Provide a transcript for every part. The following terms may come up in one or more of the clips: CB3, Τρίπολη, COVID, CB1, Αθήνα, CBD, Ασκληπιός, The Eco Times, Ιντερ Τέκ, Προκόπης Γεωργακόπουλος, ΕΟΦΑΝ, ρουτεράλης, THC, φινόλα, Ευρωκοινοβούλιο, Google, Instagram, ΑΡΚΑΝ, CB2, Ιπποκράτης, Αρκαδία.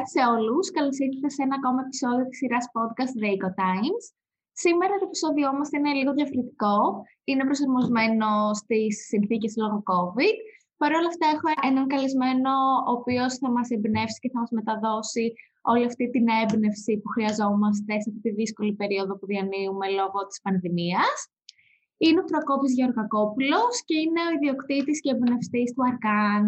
Καλησπέρα σε όλους. Καλώς ήρθατε σε ένα ακόμα επεισόδιο της σειράς podcast The Eco Times. Σήμερα το επεισόδιό μας είναι λίγο διαφορετικό. Είναι προσαρμοσμένο στις συνθήκες λόγω COVID. Παρ' όλα αυτά, έχω έναν καλεσμένο, ο οποίος θα μας εμπνεύσει και θα μας μεταδώσει όλη αυτή την έμπνευση που χρειαζόμαστε σε αυτή τη δύσκολη περίοδο που διανύουμε λόγω της πανδημίας. Είναι ο Προκόπης Γεωργακόπουλος και είναι ο ιδιοκτήτης και εμπνευστής του ΑΡΚΑΝ.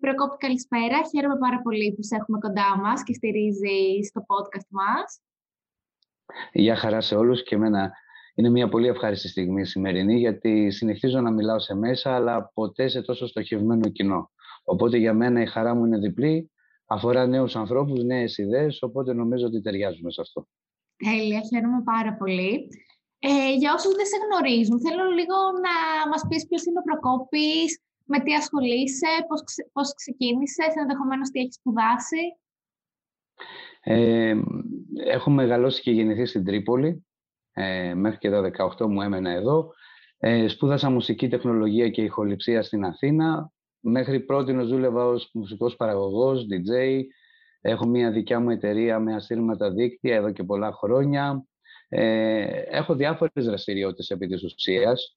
Προκόπη, καλησπέρα. Χαίρομαι πάρα πολύ που σε έχουμε κοντά μας και στηρίζεις το podcast μας. Γεια χαρά σε όλους και εμένα. Είναι μια πολύ ευχάριστη στιγμή σημερινή, γιατί συνεχίζω να μιλάω σε μέσα, αλλά ποτέ σε τόσο στοχευμένο κοινό. Οπότε για μένα η χαρά μου είναι διπλή. Αφορά νέους ανθρώπους, νέες ιδέες, οπότε νομίζω ότι ταιριάζουμε σε αυτό. Τέλεια, χαίρομαι πάρα πολύ. Για όσους δεν σε γνωρίζουν, θέλω λίγο να μας πεις ποιος είναι ο Προκόπης, με τι ασχολείσαι, πώς ξεκίνησες, ενδεχομένως τι έχεις σπουδάσει. Έχω μεγαλώσει και γεννηθεί στην Τρίπολη. Μέχρι και τα 18 μου έμενα εδώ. Σπούδασα μουσική, τεχνολογία και ηχοληψία στην Αθήνα. Μέχρι πρότινος δούλευα ως μουσικός παραγωγός, DJ. Έχω μια δικιά μου εταιρεία με ασύρματα δίκτυα εδώ και πολλά χρόνια. Έχω διάφορες δραστηριότητες επί της ουσίας.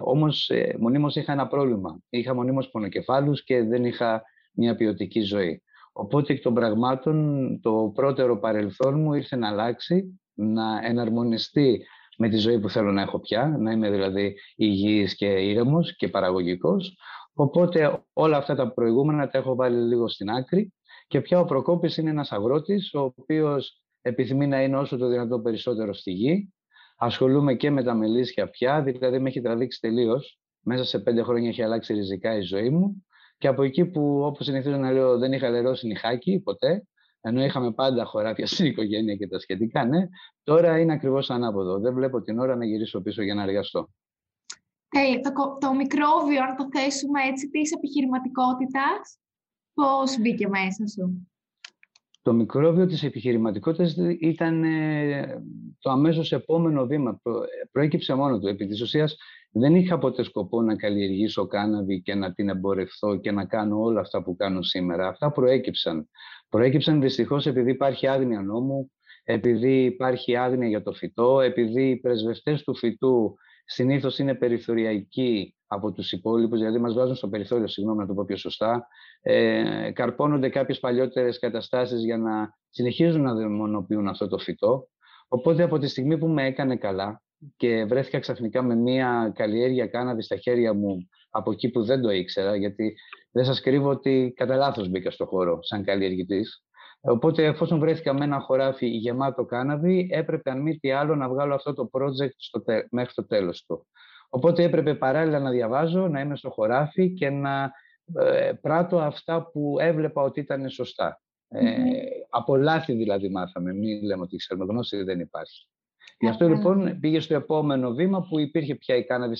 Όμως μονίμως είχα ένα πρόβλημα. Είχα μονίμως πονοκεφάλους και δεν είχα μια ποιοτική ζωή. Οπότε εκ των πραγμάτων το πρώτερο παρελθόν μου ήρθε να αλλάξει, να εναρμονιστεί με τη ζωή που θέλω να έχω πια, να είμαι δηλαδή υγιής και ήρεμος και παραγωγικός. Οπότε όλα αυτά τα προηγούμενα τα έχω βάλει λίγο στην άκρη και πια ο Προκόπης είναι ένας αγρότης, ο οποίος επιθυμεί να είναι όσο το δυνατόν περισσότερο στη γη. Ασχολούμαι και με τα μελίσια πια, δηλαδή με έχει τραβήξει τελείως. Μέσα σε 5 χρόνια έχει αλλάξει ριζικά η ζωή μου. Και από εκεί που, όπως συνηθίζω να λέω, δεν είχα λερώσει νυχάκι ποτέ, ενώ είχαμε πάντα χωράφια στην οικογένεια και τα σχετικά, ναι, τώρα είναι ακριβώς ανάποδο. Δεν βλέπω την ώρα να γυρίσω πίσω για να εργαστώ. Το μικρόβιο, αν το θέσουμε έτσι, της επιχειρηματικότητας, πώς μπήκε μέσα σου? Το μικρόβιο της επιχειρηματικότητας ήταν το αμέσως επόμενο βήμα. Προέκυψε μόνο του. Επί της ουσίας δεν είχα ποτέ σκοπό να καλλιεργήσω κάναβη και να την εμπορευθώ και να κάνω όλα αυτά που κάνω σήμερα. Αυτά προέκυψαν. Προέκυψαν δυστυχώς επειδή υπάρχει άγνοια νόμου, επειδή υπάρχει άγνοια για το φυτό, επειδή οι πρεσβευτές του φυτού συνήθως είναι περιθωριακοί από τους υπόλοιπους, δηλαδή μας βάζουν στο περιθώριο, συγγνώμη να το πω πιο σωστά, καρπώνονται κάποιες παλιότερες καταστάσεις για να συνεχίζουν να δαιμονοποιούν αυτό το φυτό. Οπότε από τη στιγμή που με έκανε καλά και βρέθηκα ξαφνικά με μια καλλιέργεια κάναβη στα χέρια μου, από εκεί που δεν το ήξερα, γιατί δεν σας κρύβω ότι κατά λάθος μπήκα στο χώρο σαν καλλιεργητής. Οπότε εφόσον βρέθηκα με ένα χωράφι γεμάτο κάναβη, έπρεπε αν μη τι άλλο να βγάλω αυτό το project μέχρι το τέλος του. Οπότε έπρεπε παράλληλα να διαβάζω, να είμαι στο χωράφι και να πράττω αυτά που έβλεπα ότι ήταν σωστά. Από λάθη δηλαδή μάθαμε, μην λέμε ότι ξέρουμε, γνώση δεν υπάρχει. Γι' αυτό λοιπόν πήγε στο επόμενο βήμα που υπήρχε πια η κάναβη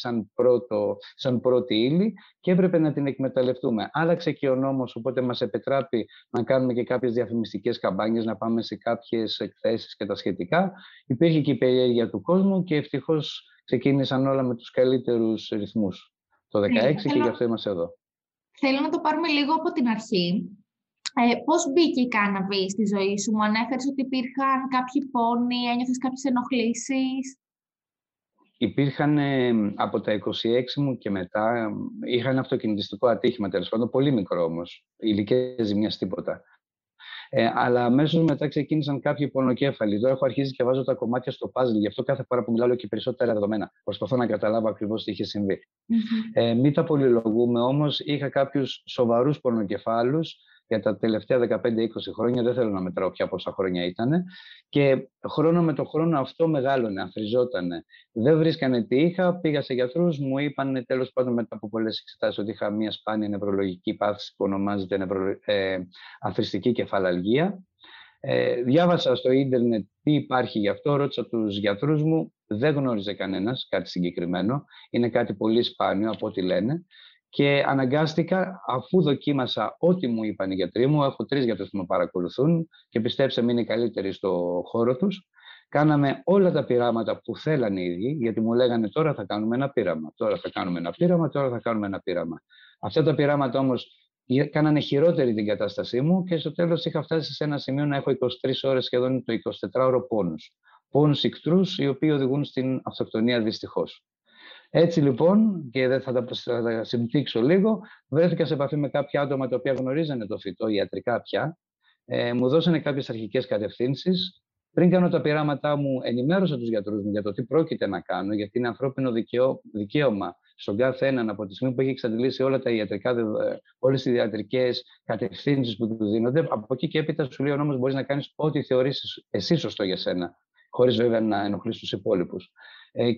σαν πρώτη ύλη και έπρεπε να την εκμεταλλευτούμε. Άλλαξε και ο νόμος, οπότε μας επιτράπει να κάνουμε και κάποιες διαφημιστικές καμπάνιες, να πάμε σε κάποιες εκθέσεις και τα σχετικά. Υπήρχε και η περιέργεια του κόσμου και ευτυχώς ξεκίνησαν όλα με τους καλύτερους ρυθμούς το 2016 και γι' αυτό είμαστε εδώ. Θέλω να το πάρουμε λίγο από την αρχή. Πώς μπήκε η κάναβη στη ζωή σου? Μου ανέφερες ότι υπήρχαν κάποιοι πόνοι, ένιωθες κάποιες ενοχλήσεις. Υπήρχαν από τα 26 μου και μετά. Είχα ένα αυτοκινητιστικό ατύχημα, τέλος πάντων, πολύ μικρό όμως. Ηλικές ζημιές, τίποτα. Αλλά αμέσως μετά ξεκίνησαν κάποιοι πονοκέφαλοι. Τώρα έχω αρχίσει και βάζω τα κομμάτια στο puzzle. Γι' αυτό κάθε φορά που μιλάω και περισσότερα δεδομένα. Προσπαθώ να καταλάβω ακριβώς τι είχε συμβεί. Μην τα πολυλογούμε όμως. Είχα κάποιους σοβαρούς πονοκεφάλους για τα τελευταία 15-20 χρόνια, δεν θέλω να μετράω πια πόσα χρόνια ήταν. Και χρόνο με το χρόνο αυτό μεγάλωνε, αθριζότανε. Δεν βρίσκανε τι είχα, πήγα σε γιατρούς, μου είπαν τέλος πάντων μετά από πολλές εξετάσεις ότι είχα μια σπάνια νευρολογική πάθηση που ονομάζεται αθριστική κεφαλαλγία. Διάβασα στο ίντερνετ τι υπάρχει γι' αυτό, ρώτησα τους γιατρούς μου, δεν γνώριζε κανένας κάτι συγκεκριμένο. Είναι κάτι πολύ σπάνιο από ό,τι λένε. Και αναγκάστηκα, αφού δοκίμασα ό,τι μου είπαν οι γιατροί μου, έχω 3 γιατρούς που με παρακολουθούν και πιστέψτε με είναι οι καλύτεροι στο χώρο τους. Κάναμε όλα τα πειράματα που θέλανε οι ίδιοι, γιατί μου λέγανε τώρα θα κάνουμε ένα πείραμα, τώρα θα κάνουμε ένα πείραμα, τώρα θα κάνουμε ένα πείραμα. Αυτά τα πειράματα όμως Κάνανε χειρότερη την κατάστασή μου και στο τέλος είχα φτάσει σε ένα σημείο να έχω 23 ώρες σχεδόν το 24ωρο πόνους. Πόνους ικτρούς, οι οποίοι οδηγούν στην αυτοκτονία δυστυχώς. Έτσι λοιπόν, και δεν θα τα συμπτύξω λίγο, βρέθηκα σε επαφή με κάποια άτομα τα οποία γνωρίζανε το φυτό ιατρικά πια. Μου δώσανε κάποιες αρχικές κατευθύνσεις. Πριν κάνω τα πειράματά μου, ενημέρωσα τους γιατρούς μου για το τι πρόκειται να κάνω, γιατί είναι ανθρώπινο δικαίωμα στον κάθε έναν από τη στιγμή που έχει εξαντλήσει όλες τις ιατρικές κατευθύνσεις που του δίνονται. Από εκεί και έπειτα σου λέει ο νόμος: μπορείς να κάνεις ό,τι θεωρήσεις εσύ σωστό για σένα, χωρίς βέβαια να ενοχλείς τους υπόλοιπους.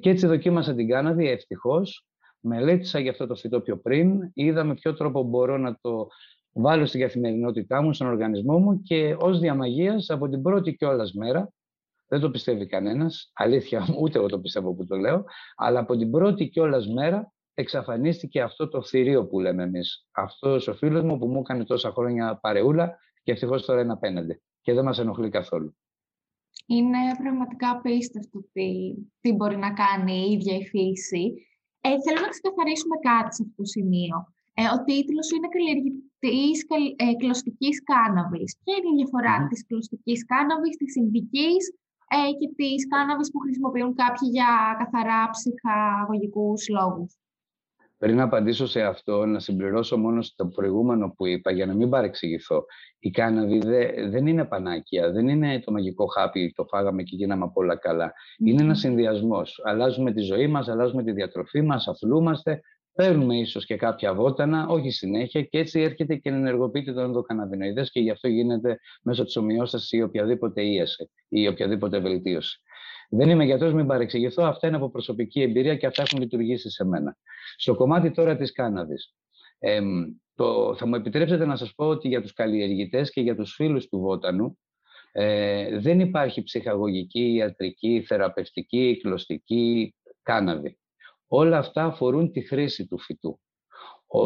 Και έτσι δοκίμασα την κάναδη, ευτυχώς. Μελέτησα για αυτό το φυτό πιο πριν, είδα με ποιο τρόπο μπορώ να το βάλω στην καθημερινότητά μου, στον οργανισμό μου, και ως διαμαγείας από την πρώτη κιόλας μέρα, δεν το πιστεύει κανένας, αλήθεια, ούτε εγώ το πιστεύω που το λέω, αλλά από την πρώτη κιόλας μέρα εξαφανίστηκε αυτό το θηρίο που λέμε εμείς. Αυτός ο φίλος μου που μου έκανε τόσα χρόνια παρεούλα, και ευτυχώς τώρα είναι απέναντι και δεν μας ενοχλεί καθόλου. Είναι πραγματικά απίστευτο τι μπορεί να κάνει η ίδια η φύση. Θέλω να ξεκαθαρίσουμε κάτι σε αυτό το σημείο. Ο τίτλος είναι «Καλλιεργητής κλωστικής κάναβης». Ποια είναι η διαφορά της κλωστικής κάναβης, της ινδικής και της κάναβης που χρησιμοποιούν κάποιοι για καθαρά ψυχαγωγικούς λόγους? Πριν απαντήσω σε αυτό, να συμπληρώσω μόνο στο προηγούμενο που είπα, για να μην παρεξηγηθώ. Η κάναβη δεν είναι πανάκια, δεν είναι το μαγικό χάπι, το φάγαμε και γίναμε από όλα καλά. Είναι ένας συνδυασμός. Αλλάζουμε τη ζωή μας, αλλάζουμε τη διατροφή μας, αθλούμαστε. Παίρνουμε ίσως και κάποια βότανα, όχι συνέχεια, και έτσι έρχεται και ενεργοποιείται το ενδοκαναβινοειδές, και γι' αυτό γίνεται μέσω της ομοιόστασης ή οποιαδήποτε ίαση ή οποιαδήποτε βελτίωση. Δεν είμαι γιατρός, μην παρεξηγηθώ. Αυτά είναι από προσωπική εμπειρία και αυτά έχουν λειτουργήσει σε μένα. Στο κομμάτι τώρα της κάναβης. Θα μου επιτρέψετε να σας πω ότι για τους καλλιεργητές και για τους φίλους του βότανου δεν υπάρχει ψυχαγωγική, ιατρική, θεραπευτική, κλωστική κάναβη. Όλα αυτά αφορούν τη χρήση του φυτού.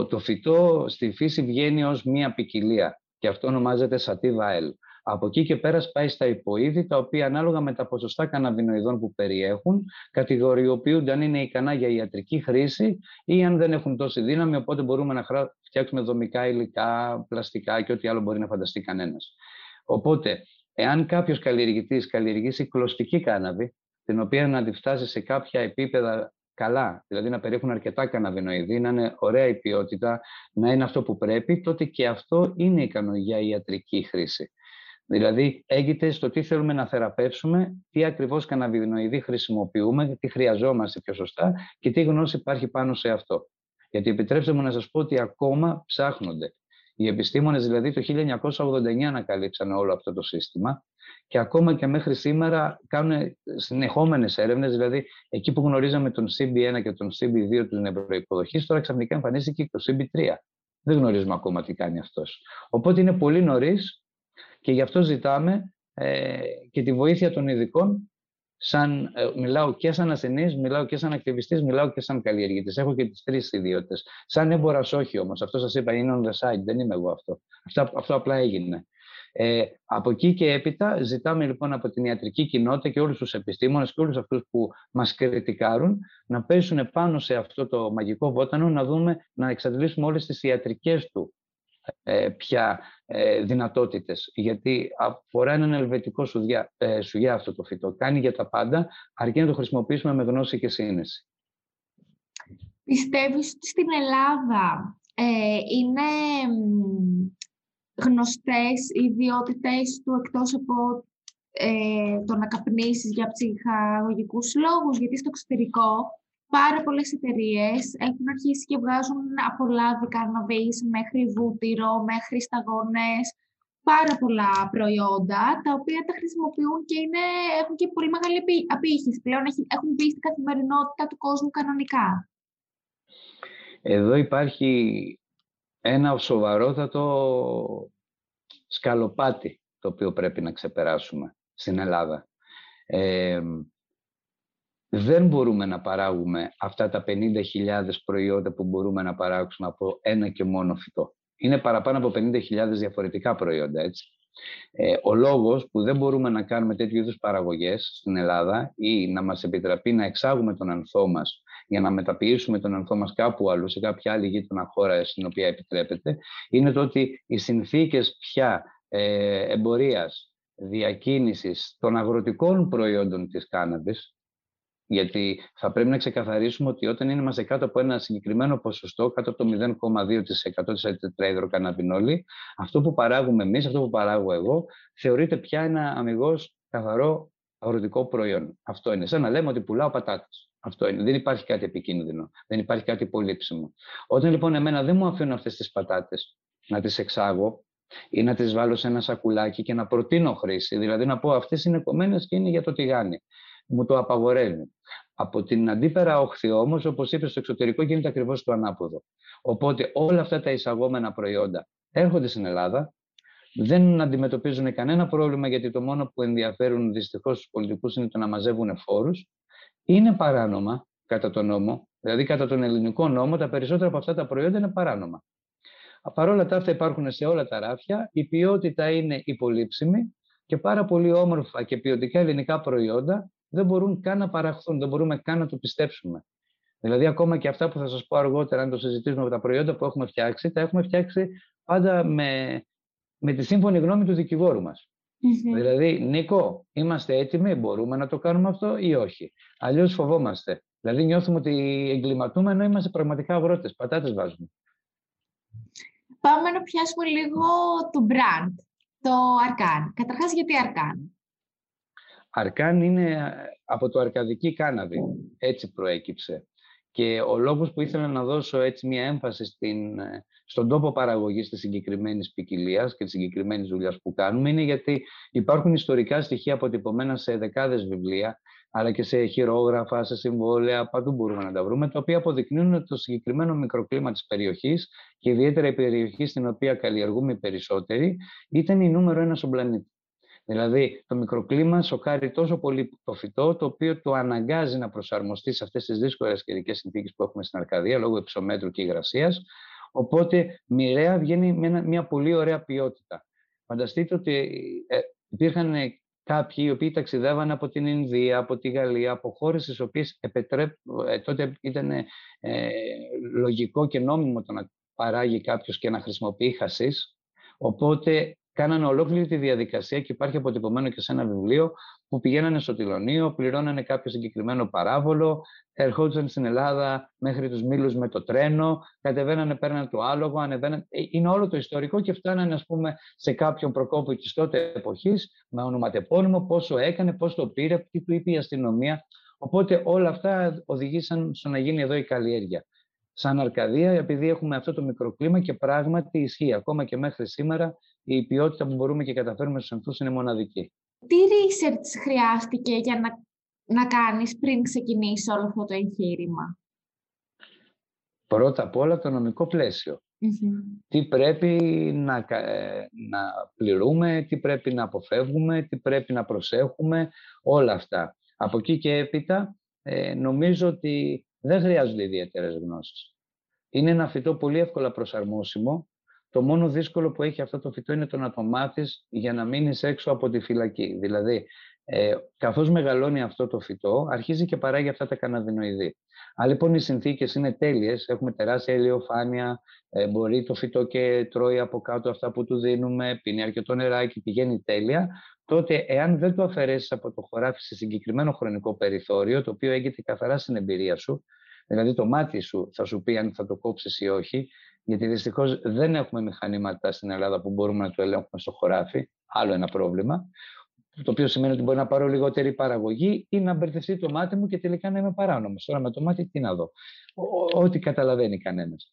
Το φυτό στη φύση βγαίνει ως μία ποικιλία και αυτό ονομάζεται σατίβα ελ. Από εκεί και πέρα πάει στα υποείδη, τα οποία ανάλογα με τα ποσοστά καναβινοειδών που περιέχουν, κατηγοριοποιούνται αν είναι ικανά για ιατρική χρήση ή αν δεν έχουν τόση δύναμη, οπότε μπορούμε να φτιάξουμε δομικά υλικά, πλαστικά και ό,τι άλλο μπορεί να φανταστεί κανένας. Οπότε, εάν κάποιος καλλιεργητής καλλιεργήσει κλωστική κάναβη, την οποία να τη φτάσει σε κάποια επίπεδα καλά, δηλαδή να περιέχουν αρκετά καναβινοειδή, να είναι ωραία η ποιότητα, να είναι αυτό που πρέπει, τότε και αυτό είναι ικανό για ιατρική χρήση. Δηλαδή, έγκυται στο τι θέλουμε να θεραπεύσουμε, τι ακριβώς καναβινοειδή χρησιμοποιούμε, τι χρειαζόμαστε πιο σωστά και τι γνώση υπάρχει πάνω σε αυτό. Γιατί επιτρέψτε μου να σας πω ότι ακόμα ψάχνονται. Οι επιστήμονες δηλαδή το 1989 ανακαλύψαν όλο αυτό το σύστημα και ακόμα και μέχρι σήμερα κάνουν συνεχόμενες έρευνες, δηλαδή εκεί που γνωρίζαμε τον CB1 και τον CB2 του νευροϋποδοχής, τώρα ξαφνικά εμφανίστηκε και το CB3. Δεν γνωρίζουμε ακόμα τι κάνει αυτός. Οπότε είναι πολύ νωρίς και γι' αυτό ζητάμε και τη βοήθεια των ειδικών. Μιλάω και σαν ασθενής, μιλάω και σαν ακτιβιστής, μιλάω και σαν καλλιεργητής. Έχω και τις τρεις ιδιότητες. Σαν έμπορας όχι όμως. Αυτό σας είπα, είναι on the side, δεν είμαι εγώ αυτό. Αυτό απλά έγινε. Από εκεί και έπειτα ζητάμε λοιπόν από την ιατρική κοινότητα και όλους τους επιστήμονες και όλους αυτούς που μας κριτικάρουν να πέσουν πάνω σε αυτό το μαγικό βότανο, να δούμε, να εξαντλήσουμε όλες τις ιατρικές του δυνατότητες, γιατί αφορά έναν ελβετικό σουγιά αυτό το φυτό. Κάνει για τα πάντα, αρκεί να το χρησιμοποιήσουμε με γνώση και σύνεση. Πιστεύεις ότι στην Ελλάδα είναι γνωστές οι ιδιότητες του εκτός από το να καπνίσεις για ψυχαγωγικούς λόγους? Γιατί στο εξωτερικό πάρα πολλές εταιρείες έχουν αρχίσει και βγάζουν από λάδι κάναβης μέχρι βούτυρο, μέχρι σταγόνες, πάρα πολλά προϊόντα, τα οποία τα χρησιμοποιούν και έχουν και πολύ μεγάλη απήχηση. Πλέον έχουν μπει στην καθημερινότητα του κόσμου κανονικά. Εδώ υπάρχει ένα σοβαρότατο σκαλοπάτι, το οποίο πρέπει να ξεπεράσουμε στην Ελλάδα. Δεν μπορούμε να παράγουμε αυτά τα 50.000 προϊόντα που μπορούμε να παράξουμε από ένα και μόνο φυτό. Είναι παραπάνω από 50.000 διαφορετικά προϊόντα, έτσι. Ο λόγος που δεν μπορούμε να κάνουμε τέτοιου είδους παραγωγές στην Ελλάδα ή να μας επιτραπεί να εξάγουμε τον ανθό μας για να μεταποιήσουμε τον ανθό μας κάπου αλλού, σε κάποια άλλη γείτονα χώρα στην οποία επιτρέπεται, είναι το ότι οι συνθήκες πια εμπορίας, διακίνησης των αγροτικών προϊόντων της κάναβης, γιατί θα πρέπει να ξεκαθαρίσουμε ότι όταν είμαστε κάτω από ένα συγκεκριμένο ποσοστό, κάτω από το 0,2% της τετραϊδροκαναβινόλη, αυτό που παράγουμε εμείς, αυτό που παράγω εγώ, θεωρείται πια ένα αμιγώς καθαρό αγροτικό προϊόν. Αυτό είναι. Σαν να λέμε ότι πουλάω πατάτες. Αυτό είναι. Δεν υπάρχει κάτι επικίνδυνο. Δεν υπάρχει κάτι πολύψιμο. Όταν λοιπόν εμένα δεν μου αφήνω αυτές τις πατάτες να τις εξάγω ή να τις βάλω σε ένα σακουλάκι και να προτείνω χρήση, δηλαδή να πω αυτές είναι κομμένες και είναι για το τηγάνι. Μου το απαγορεύει. Από την αντίπερα όχθη όμως, όπως είπε, στο εξωτερικό γίνεται ακριβώς το ανάποδο. Οπότε όλα αυτά τα εισαγόμενα προϊόντα έρχονται στην Ελλάδα, δεν αντιμετωπίζουν κανένα πρόβλημα, γιατί το μόνο που ενδιαφέρουν δυστυχώς τους πολιτικούς είναι το να μαζεύουν φόρους. Είναι παράνομα κατά τον νόμο, δηλαδή κατά τον ελληνικό νόμο, τα περισσότερα από αυτά τα προϊόντα είναι παράνομα. Παρ' όλα τα αυτά υπάρχουν σε όλα τα ράφια, η ποιότητα είναι υπολείψιμη και πάρα πολύ όμορφα και ποιοτικά ελληνικά προϊόντα δεν μπορούν καν να παραχθούν, δεν μπορούμε καν να το πιστέψουμε. Δηλαδή, ακόμα και αυτά που θα σας πω αργότερα, αν το συζητήσουμε από τα προϊόντα που έχουμε φτιάξει, τα έχουμε φτιάξει πάντα με τη σύμφωνη γνώμη του δικηγόρου μας. Mm-hmm. Δηλαδή, Νίκο, είμαστε έτοιμοι, μπορούμε να το κάνουμε αυτό ή όχι. Αλλιώς φοβόμαστε. Δηλαδή, νιώθουμε ότι εγκληματούμε, ενώ είμαστε πραγματικά αγρότες. Πατάτες βάζουμε. Πάμε να πιάσουμε λίγο το brand, το ΑΡΚΑΝ. Καταρχάς, γιατί ΑΡΚΑΝ? ΑΡΚΑΝ είναι από το αρκαδική κάναβη, έτσι προέκυψε. Και ο λόγος που ήθελα να δώσω έτσι μία έμφαση στον τόπο παραγωγής της συγκεκριμένης ποικιλίας και της συγκεκριμένης δουλειάς που κάνουμε είναι γιατί υπάρχουν ιστορικά στοιχεία αποτυπωμένα σε δεκάδες βιβλία, αλλά και σε χειρόγραφα, σε συμβόλαια, παντού μπορούμε να τα βρούμε, τα οποία αποδεικνύουν το συγκεκριμένο μικροκλίμα της περιοχής και ιδιαίτερα η περιοχή στην οποία καλλιεργούμε οι περισσότεροι, ήταν η νούμερο ένα στον πλανήτη. Δηλαδή, το μικροκλίμα σοκάρει τόσο πολύ το φυτό, το οποίο το αναγκάζει να προσαρμοστεί σε αυτές τις δύσκολες καιρικές συνθήκες που έχουμε στην Αρκαδία, λόγω υψομέτρου και υγρασίας. Οπότε, μοιραία βγαίνει μια πολύ ωραία ποιότητα. Φανταστείτε ότι υπήρχαν κάποιοι οι οποίοι ταξιδεύαν από την Ινδία, από τη Γαλλία, από χώρες στις οποίες τότε ήταν λογικό και νόμιμο το να παράγει κάποιος και να χρησιμοποιεί χασίς. Οπότε, κάνανε ολόκληρη τη διαδικασία και υπάρχει αποτυπωμένο και σε ένα βιβλίο που πηγαίνανε στο Τελωνείο, πληρώνανε κάποιο συγκεκριμένο παράβολο, ερχόντουσαν στην Ελλάδα μέχρι τους Μήλους με το τρένο, κατεβαίνανε, παίρνανε το άλογο, ανεβαίνανε. Είναι όλο το ιστορικό και φτάνανε, ας πούμε, σε κάποιον Προκόπη της τότε εποχής με ονοματεπώνυμο, πόσο έκανε, πώς το πήρε, τι του είπε η αστυνομία. Οπότε όλα αυτά οδηγήσαν στο να γίνει εδώ η καλλιέργεια. Σαν Αρκαδία, επειδή έχουμε αυτό το μικροκλίμα και πράγματι ισχύει ακόμα και μέχρι σήμερα, η ποιότητα που μπορούμε και καταφέρουμε στους ανθούς είναι μοναδική. Τι research χρειάστηκε για να κάνεις πριν ξεκινήσει όλο αυτό το εγχείρημα? Πρώτα απ' όλα το νομικό πλαίσιο. Mm-hmm. Τι πρέπει να πληρούμε, τι πρέπει να αποφεύγουμε, τι πρέπει να προσέχουμε, όλα αυτά. Από εκεί και έπειτα νομίζω ότι δεν χρειάζονται ιδιαίτερες γνώσεις. Είναι ένα φυτό πολύ εύκολα προσαρμόσιμο. Το μόνο δύσκολο που έχει αυτό το φυτό είναι το να το μάθεις για να μείνεις έξω από τη φυλακή. Δηλαδή, καθώς μεγαλώνει αυτό το φυτό, αρχίζει και παράγει αυτά τα καναβινοειδή. Αν λοιπόν οι συνθήκες είναι τέλειες, έχουμε τεράστια ηλιοφάνεια, μπορεί το φυτό και τρώει από κάτω αυτά που του δίνουμε, πίνει αρκετό νεράκι, πηγαίνει τέλεια, τότε εάν δεν το αφαιρέσεις από το χωράφι σε συγκεκριμένο χρονικό περιθώριο, το οποίο έγκυται καθαρά στην εμπειρία σου, δηλαδή το μάτι σου θα σου πει αν θα το κόψεις ή όχι, γιατί δυστυχώς δεν έχουμε μηχανήματα στην Ελλάδα που μπορούμε να το ελέγχουμε στο χωράφι, άλλο ένα πρόβλημα, το οποίο σημαίνει ότι μπορεί να πάρω λιγότερη παραγωγή ή να μπερδευτεί το μάτι μου και τελικά να είμαι παράνομος. Τώρα με το μάτι τι να δω, ό,τι καταλαβαίνει κανένας.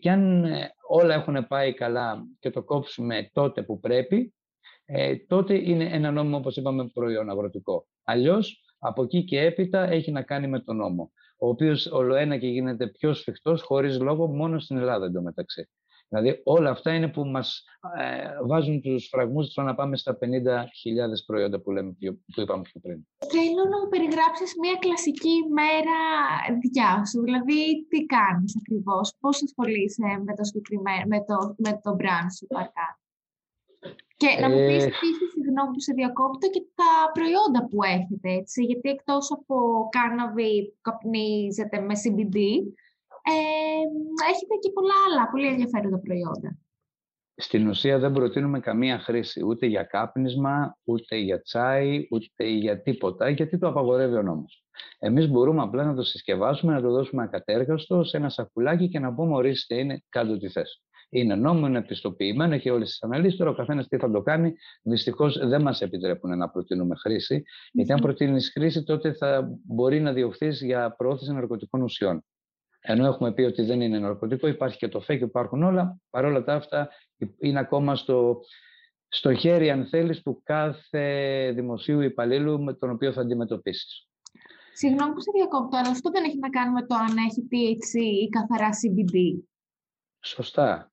Και αν όλα έχουν πάει καλά και το κόψουμε τότε που πρέπει, τότε είναι ένα νόμιμο, όπως είπαμε, προϊόν αγροτικό. Αλλιώς, από εκεί και έπειτα έχει να κάνει με τον νόμο, ο οποίος ολοένα και γίνεται πιο σφιχτός, χωρίς λόγο, μόνο στην Ελλάδα εντωμεταξύ. Δηλαδή όλα αυτά είναι που μας βάζουν τους φραγμούς στο να πάμε στα 50.000 προϊόντα που είπαμε πιο πριν. Θέλω να μου περιγράψεις μια κλασική ημέρα δικιά σου. Δηλαδή τι κάνεις ακριβώς, πώς ασχολείσαι με το brand σου, παρκά? Και να μου πεις επίσης, συγγνώμη που σε διακόπτω, και τα προϊόντα που έχετε, έτσι, γιατί εκτός από κάναβι που καπνίζετε με CBD, έχετε και πολλά άλλα πολύ ενδιαφέροντα προϊόντα. Στην ουσία δεν προτείνουμε καμία χρήση, ούτε για κάπνισμα, ούτε για τσάι, ούτε για τίποτα, γιατί το απαγορεύει ο νόμος. Εμείς μπορούμε απλά να το συσκευάσουμε, να το δώσουμε ακατέργαστο σε ένα σακουλάκι και να πούμε ορίστε, είναι κάτω τη θέση. Είναι νόμο, είναι επιστοποιημένο, έχει όλες τις αναλύσεις. Τώρα ο καθένας τι θα το κάνει. Δυστυχώς δεν μας επιτρέπουν να προτείνουμε χρήση, γιατί αν προτείνεις χρήση, τότε θα μπορεί να διωχθείς για προώθηση ναρκωτικών ουσιών. Ενώ έχουμε πει ότι δεν είναι ναρκωτικό, υπάρχει και το φέκιο, υπάρχουν όλα. Παρ' όλα τα αυτά, είναι ακόμα στο χέρι, αν θέλεις, του κάθε δημοσίου υπαλλήλου με τον οποίο θα αντιμετωπίσεις. Συγγνώμη που σε διακόπτω, αλλά αυτό δεν έχει να κάνει με το αν έχει THC ή καθαρά CBD. Σωστά.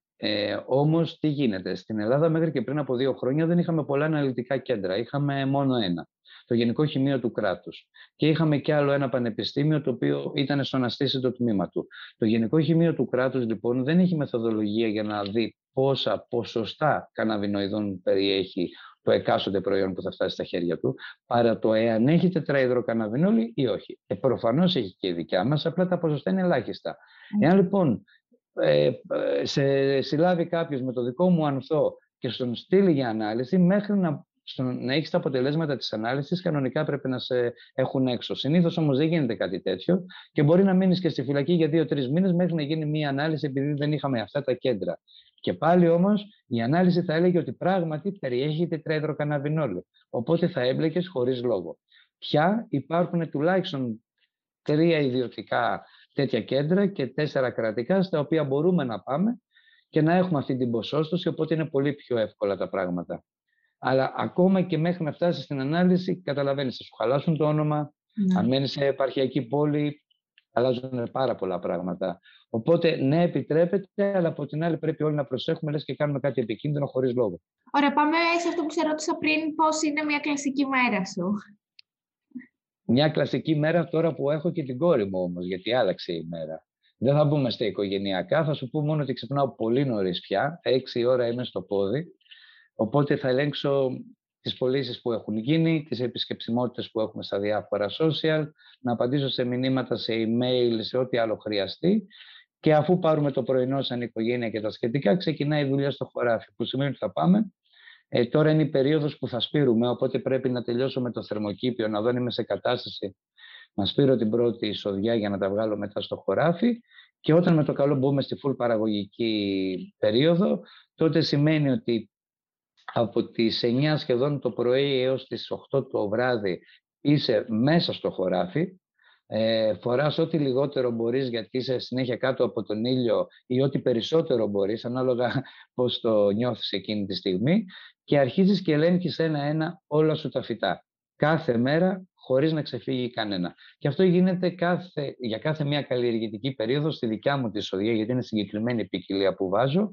Όμως τι γίνεται. Στην Ελλάδα μέχρι και πριν από 2 χρόνια δεν είχαμε πολλά αναλυτικά κέντρα. Είχαμε μόνο ένα. Το Γενικό Χημείο του Κράτους. Και είχαμε κι άλλο ένα πανεπιστήμιο το οποίο ήταν στο να στήσει το τμήμα του. Το Γενικό Χημείο του Κράτους λοιπόν δεν έχει μεθοδολογία για να δει πόσα ποσοστά καναβινοειδών περιέχει το εκάστοτε προϊόν που θα φτάσει στα χέρια του, παρά το εάν έχει τετραϊδροκαναβινόλη ή όχι. Προφανώς έχει και η δικιά μας, απλά τα ποσοστά είναι ελάχιστα. Εάν λοιπόν σε συλλάβει κάποιος με το δικό μου ανθό και στον στείλει για ανάλυση, μέχρι να έχεις τα αποτελέσματα της ανάλυσης, κανονικά πρέπει να σε έχουν έξω. Συνήθως όμως δεν γίνεται κάτι τέτοιο και μπορεί να μείνεις και στη φυλακή για 2-3 μήνες μέχρι να γίνει μία ανάλυση, επειδή δεν είχαμε αυτά τα κέντρα. Και πάλι όμως η ανάλυση θα έλεγε ότι πράγματι περιέχει τετραϊδροκαναβινόλη. Οπότε θα έμπλεκες χωρίς λόγο. Πια υπάρχουν τουλάχιστον 3 ιδιωτικά τέτοια κέντρα και 4 κρατικά, στα οποία μπορούμε να πάμε και να έχουμε αυτή την ποσόστοση, οπότε είναι πολύ πιο εύκολα τα πράγματα. Αλλά ακόμα και μέχρι να φτάσεις στην ανάλυση, καταλαβαίνεις, θα σου χαλάσουν το όνομα, αν μένεις σε επαρχιακή πόλη, αλλάζουν πάρα πολλά πράγματα. Οπότε ναι, επιτρέπεται, αλλά από την άλλη πρέπει όλοι να προσέχουμε, λες και κάνουμε κάτι επικίνδυνο χωρίς λόγο. Ωραία, πάμε σε αυτό που σε ρώτησα πριν, πώς είναι μια κλασική μέρα σου. Μια κλασική μέρα τώρα που έχω και την κόρη μου όμως, γιατί άλλαξε η μέρα. Δεν θα μπούμε στα οικογενειακά, θα σου πω μόνο ότι ξυπνάω πολύ νωρίς πια, 6 ώρα είμαι στο πόδι, οπότε θα ελέγξω τις πωλήσεις που έχουν γίνει, τις επισκεψιμότητες που έχουμε στα διάφορα social, να απαντήσω σε μηνύματα, σε email, σε ό,τι άλλο χρειαστεί. Και αφού πάρουμε το πρωινό σαν οικογένεια και τα σχετικά, ξεκινάει η δουλειά στο χωράφι, που σημαίνει ότι θα πάμε. Τώρα είναι η περίοδος που θα σπείρουμε, οπότε πρέπει να τελειώσω με το θερμοκήπιο, να δω αν είμαι σε κατάσταση να σπείρω την πρώτη εισοδιά για να τα βγάλω μετά στο χωράφι. Και όταν με το καλό μπούμε στη full παραγωγική περίοδο, τότε σημαίνει ότι από τις 9 σχεδόν το πρωί έως τις 8 το βράδυ είσαι μέσα στο χωράφι, φοράς ό,τι λιγότερο μπορείς γιατί είσαι συνέχεια κάτω από τον ήλιο ή ό,τι περισσότερο μπορείς, ανάλογα πώς το νιώθεις εκείνη τη στιγμή, και αρχίζεις και ελέγχεις ένα-ένα όλα σου τα φυτά. Κάθε μέρα, χωρίς να ξεφύγει κανένα. Και αυτό γίνεται για κάθε μια καλλιεργητική περίοδο στη δικιά μου τη σοδιά, γιατί είναι συγκεκριμένη ποικιλία που βάζω.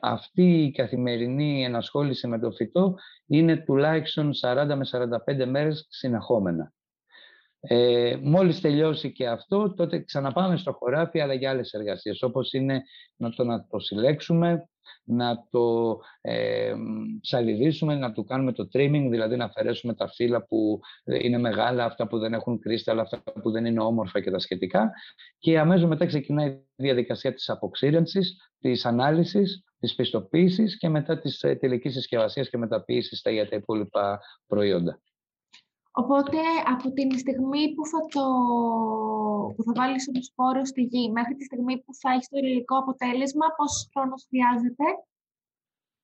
Αυτή η καθημερινή ενασχόληση με το φυτό είναι τουλάχιστον 40 με 45 μέρες συνεχόμενα. Μόλις τελειώσει και αυτό, τότε ξαναπάμε στο χωράφι, αλλά για άλλες εργασίες, όπως είναι να το συλλέξουμε, να το ψαλιδίσουμε, να του κάνουμε το trimming, δηλαδή να αφαιρέσουμε τα φύλλα που είναι μεγάλα, αυτά που δεν έχουν κρίσταλα, αυτά που δεν είναι όμορφα και τα σχετικά. Και αμέσως μετά ξεκινάει η διαδικασία της αποξήρανσης, της ανάλυσης, της πιστοποίησης και μετά της τελικής συσκευασίας και μεταποίησης για τα υπόλοιπα προϊόντα. Οπότε από την στιγμή που θα βάλεις το σπόρο στη γη μέχρι τη στιγμή που θα έχεις το υλικό αποτέλεσμα, πόσο χρόνος χρειάζεται?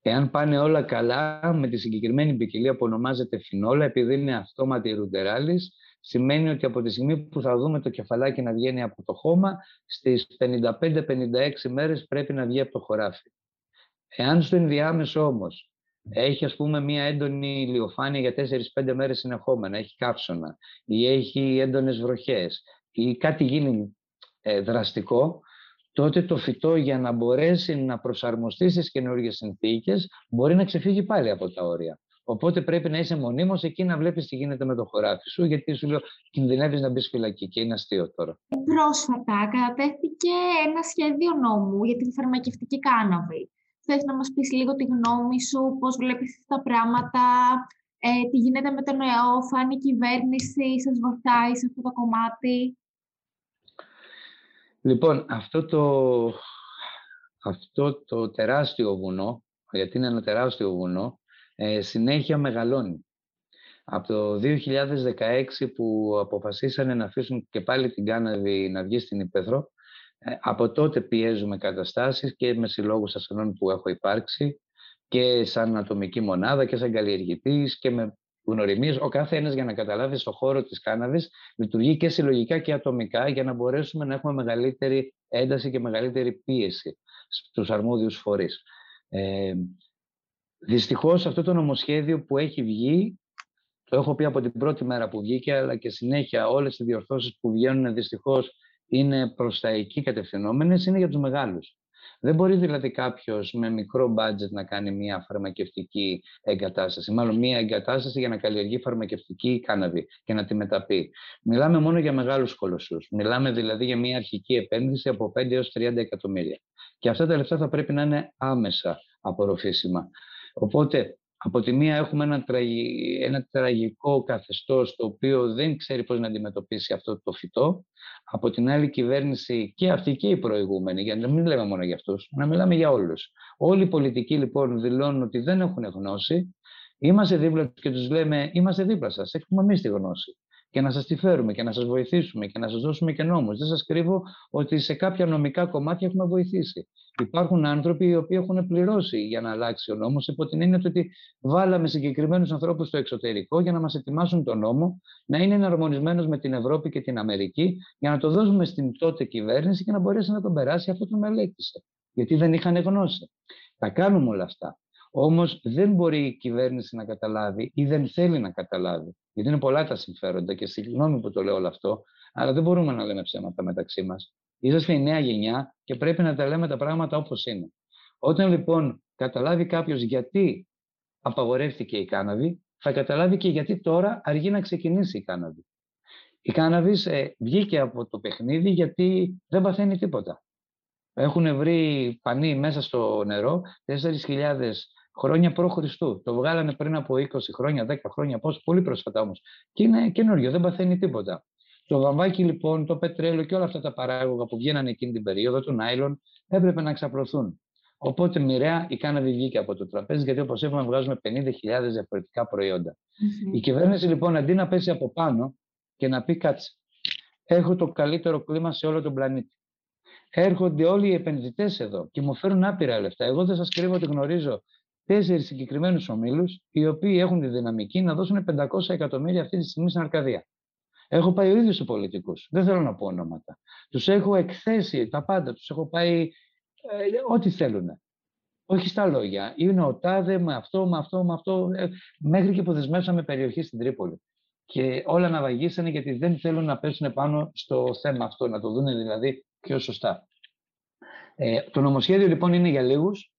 Εάν πάνε όλα καλά με τη συγκεκριμένη ποικιλία που ονομάζεται φινόλα, επειδή είναι αυτόματη ρουτεράλης, σημαίνει ότι από τη στιγμή που θα δούμε το κεφαλάκι να βγαίνει από το χώμα, στις 55-56 μέρες πρέπει να βγει από το χωράφι. Εάν στο ενδιάμεσο όμως έχει, ας πούμε, μία έντονη ηλιοφάνεια για 4-5 μέρες συνεχόμενα, έχει καύσωνα ή έχει έντονες βροχές ή κάτι γίνει δραστικό, τότε το φυτό για να μπορέσει να προσαρμοστεί στις καινούργιες συνθήκες μπορεί να ξεφύγει πάλι από τα όρια. Οπότε πρέπει να είσαι μονίμως εκεί, να βλέπεις τι γίνεται με το χωράφι σου, γιατί σου λέω κινδυνεύεις να μπεις φυλακή και είναι αστείο τώρα. Πρόσφατα κατατέθηκε ένα σχέδιο νόμου για την φαρμακευτική κάναβη. θες να μας πεις λίγο τη γνώμη σου, πώς βλέπεις τα πράγματα, τι γίνεται με τον ΕΟΦΑΝ, η κυβέρνηση σας βοηθάει σε αυτό το κομμάτι? Λοιπόν, αυτό το τεράστιο βουνό, γιατί είναι ένα τεράστιο βουνό, συνέχεια μεγαλώνει. Από το 2016 που αποφασίσανε να αφήσουν και πάλι την κάναβη να βγει στην Ήπεθρο, από τότε πιέζουμε καταστάσεις και με συλλόγους ασθενών που έχω υπάρξει και σαν ατομική μονάδα και σαν καλλιεργητής και με γνωριμίες. Ο καθένας, για να καταλάβει, στο χώρο της κάναβης λειτουργεί και συλλογικά και ατομικά για να μπορέσουμε να έχουμε μεγαλύτερη ένταση και μεγαλύτερη πίεση στους αρμόδιους φορείς. Δυστυχώς αυτό το νομοσχέδιο που έχει βγει, το έχω πει από την πρώτη μέρα που βγήκε, αλλά και συνέχεια όλες οι διορθώσεις που βγαίνουν δυστυχώς είναι προς τα εκεί κατευθυνόμενες, είναι για τους μεγάλους. Δεν μπορεί δηλαδή κάποιος με μικρό budget να κάνει μια φαρμακευτική εγκατάσταση, μάλλον μια εγκατάσταση για να καλλιεργεί φαρμακευτική κάναβη και να τη μεταπεί. Μιλάμε μόνο για μεγάλους κολοσσούς. Μιλάμε δηλαδή για μια αρχική επένδυση από 5 έως 30 εκατομμύρια. Και αυτά τα λεφτά θα πρέπει να είναι άμεσα απορροφήσιμα. Οπότε, από τη μία έχουμε ένα τραγικό καθεστώς το οποίο δεν ξέρει πώς να αντιμετωπίσει αυτό το φυτό. Από την άλλη, η κυβέρνηση και αυτή και οι προηγούμενοι, για να μην λέμε μόνο για αυτούς, να μιλάμε για όλους. Όλοι οι πολιτικοί λοιπόν δηλώνουν ότι δεν έχουν γνώση. Είμαστε δίπλα τους και τους λέμε: είμαστε δίπλα σας. Έχουμε εμείς τη γνώση. Και να σας τη φέρουμε και να σας βοηθήσουμε και να σας δώσουμε και νόμους. Δεν σας κρύβω ότι σε κάποια νομικά κομμάτια έχουμε βοηθήσει. Υπάρχουν άνθρωποι οι οποίοι έχουν πληρώσει για να αλλάξει ο νόμος, υπό την έννοια ότι βάλαμε συγκεκριμένους ανθρώπους στο εξωτερικό για να μας ετοιμάσουν τον νόμο, να είναι εναρμονισμένος με την Ευρώπη και την Αμερική, για να το δώσουμε στην τότε κυβέρνηση και να μπορέσει να τον περάσει αφού τον μελέτησε. Γιατί δεν είχαν γνώση. Τα κάνουμε όλα αυτά. Όμως δεν μπορεί η κυβέρνηση να καταλάβει ή δεν θέλει να καταλάβει. Γιατί είναι πολλά τα συμφέροντα και συγγνώμη που το λέω όλο αυτό, αλλά δεν μπορούμε να λέμε ψέματα μεταξύ μας. Είσαστε η νέα γενιά και πρέπει να τα λέμε τα πράγματα όπως είναι. Όταν λοιπόν καταλάβει κάποιος γιατί απαγορεύτηκε η κάναβη, θα καταλάβει και γιατί τώρα αργεί να ξεκινήσει η κάναβη. Η κάναβης βγήκε από το παιχνίδι γιατί δεν παθαίνει τίποτα. Έχουν βρει πανί μέσα στο νερό 4.000 χρόνια προ Χριστού. Το βγάλανε πριν από 20 χρόνια, 10 χρόνια, πόσο, πολύ πρόσφατα όμως. Και είναι καινούριο, δεν παθαίνει τίποτα. Το βαμβάκι λοιπόν, το πετρέλαιο και όλα αυτά τα παράγωγα που βγαίνανε εκείνη την περίοδο, το νάιλον, έπρεπε να ξαπλωθούν. Οπότε μοιραία η κάναβη βγήκε από το τραπέζι, γιατί όπως είπαμε, βγάζουμε 50.000 διαφορετικά προϊόντα. Η κυβέρνηση λοιπόν, αντί να πέσει από πάνω και να πει: κάτσε, έχω το καλύτερο κλίμα σε όλο τον πλανήτη. Έρχονται όλοι οι επενδυτές εδώ και μου φέρουν άπειρα λεφτά. Εγώ δεν σας κρύβω ότι γνωρίζω 4 συγκεκριμένους ομίλους, οι οποίοι έχουν τη δυναμική να δώσουν 500 εκατομμύρια αυτή τη στιγμή στην Αρκαδία. Έχω πάει ο ίδιος στους πολιτικούς. Δεν θέλω να πω ονόματα. Τους έχω εκθέσει τα πάντα. Τους έχω πάει ό,τι θέλουν. Όχι στα λόγια. Είναι ο τάδε με αυτό, με αυτό, με αυτό. Μέχρι και που δεσμεύσαμε περιοχή στην Τρίπολη. Και όλα να βαγίσανε γιατί δεν θέλουν να πέσουν πάνω στο θέμα αυτό. Να το δουν δηλαδή πιο σωστά. Το νομοσχέδιο λοιπόν είναι για λίγους.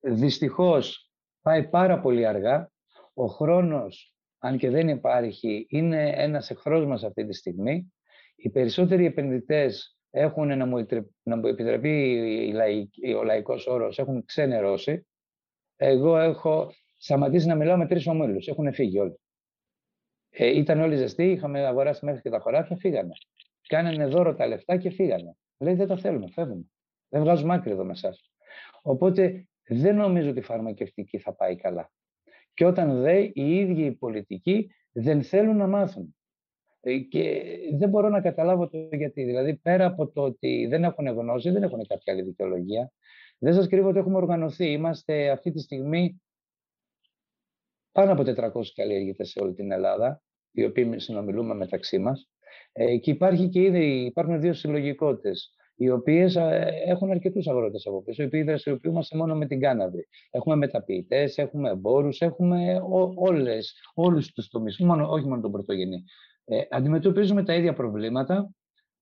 Δυστυχώς πάει πάρα πολύ αργά. Ο χρόνος, αν και δεν υπάρχει, είναι ένας εχθρός μας αυτή τη στιγμή. Οι περισσότεροι επενδυτές έχουν, να μου επιτραπεί ο λαϊκός όρος, έχουν ξενερώσει. Εγώ έχω σταματήσει να μιλάω με 3 ομίλους. Έχουν φύγει όλοι. Ήταν όλοι ζεστοί, είχαμε αγοράσει μέχρι και τα χωράφια, φύγανε. Κάνανε δώρο τα λεφτά και φύγανε. Λέει: δεν τα θέλουμε, φεύγουμε. Δεν βγάζουμε άκρη εδώ με εσάς. Οπότε δεν νομίζω ότι η φαρμακευτική θα πάει καλά. Και όταν δε, οι ίδιοι οι πολιτικοί δεν θέλουν να μάθουν. Και δεν μπορώ να καταλάβω το γιατί. Δηλαδή, πέρα από το ότι δεν έχουν γνώση, δεν έχουν κάποια άλλη δικαιολογία. Δεν σας κρύβω ότι έχουμε οργανωθεί. Είμαστε αυτή τη στιγμή πάνω από 400 καλλιεργητές σε όλη την Ελλάδα, οι οποίοι συνομιλούμε μεταξύ μας. Και υπάρχουν 2 συλλογικότητες, οι οποίες έχουν αρκετούς αγρότες από πίσω, οι οποίοι δραστηριοποιούμαστε μόνο με την κάναβη. Έχουμε μεταποιητές, έχουμε εμπόρους, έχουμε όλους τους τομείς, όχι μόνο τον πρωτογενή. Αντιμετωπίζουμε τα ίδια προβλήματα,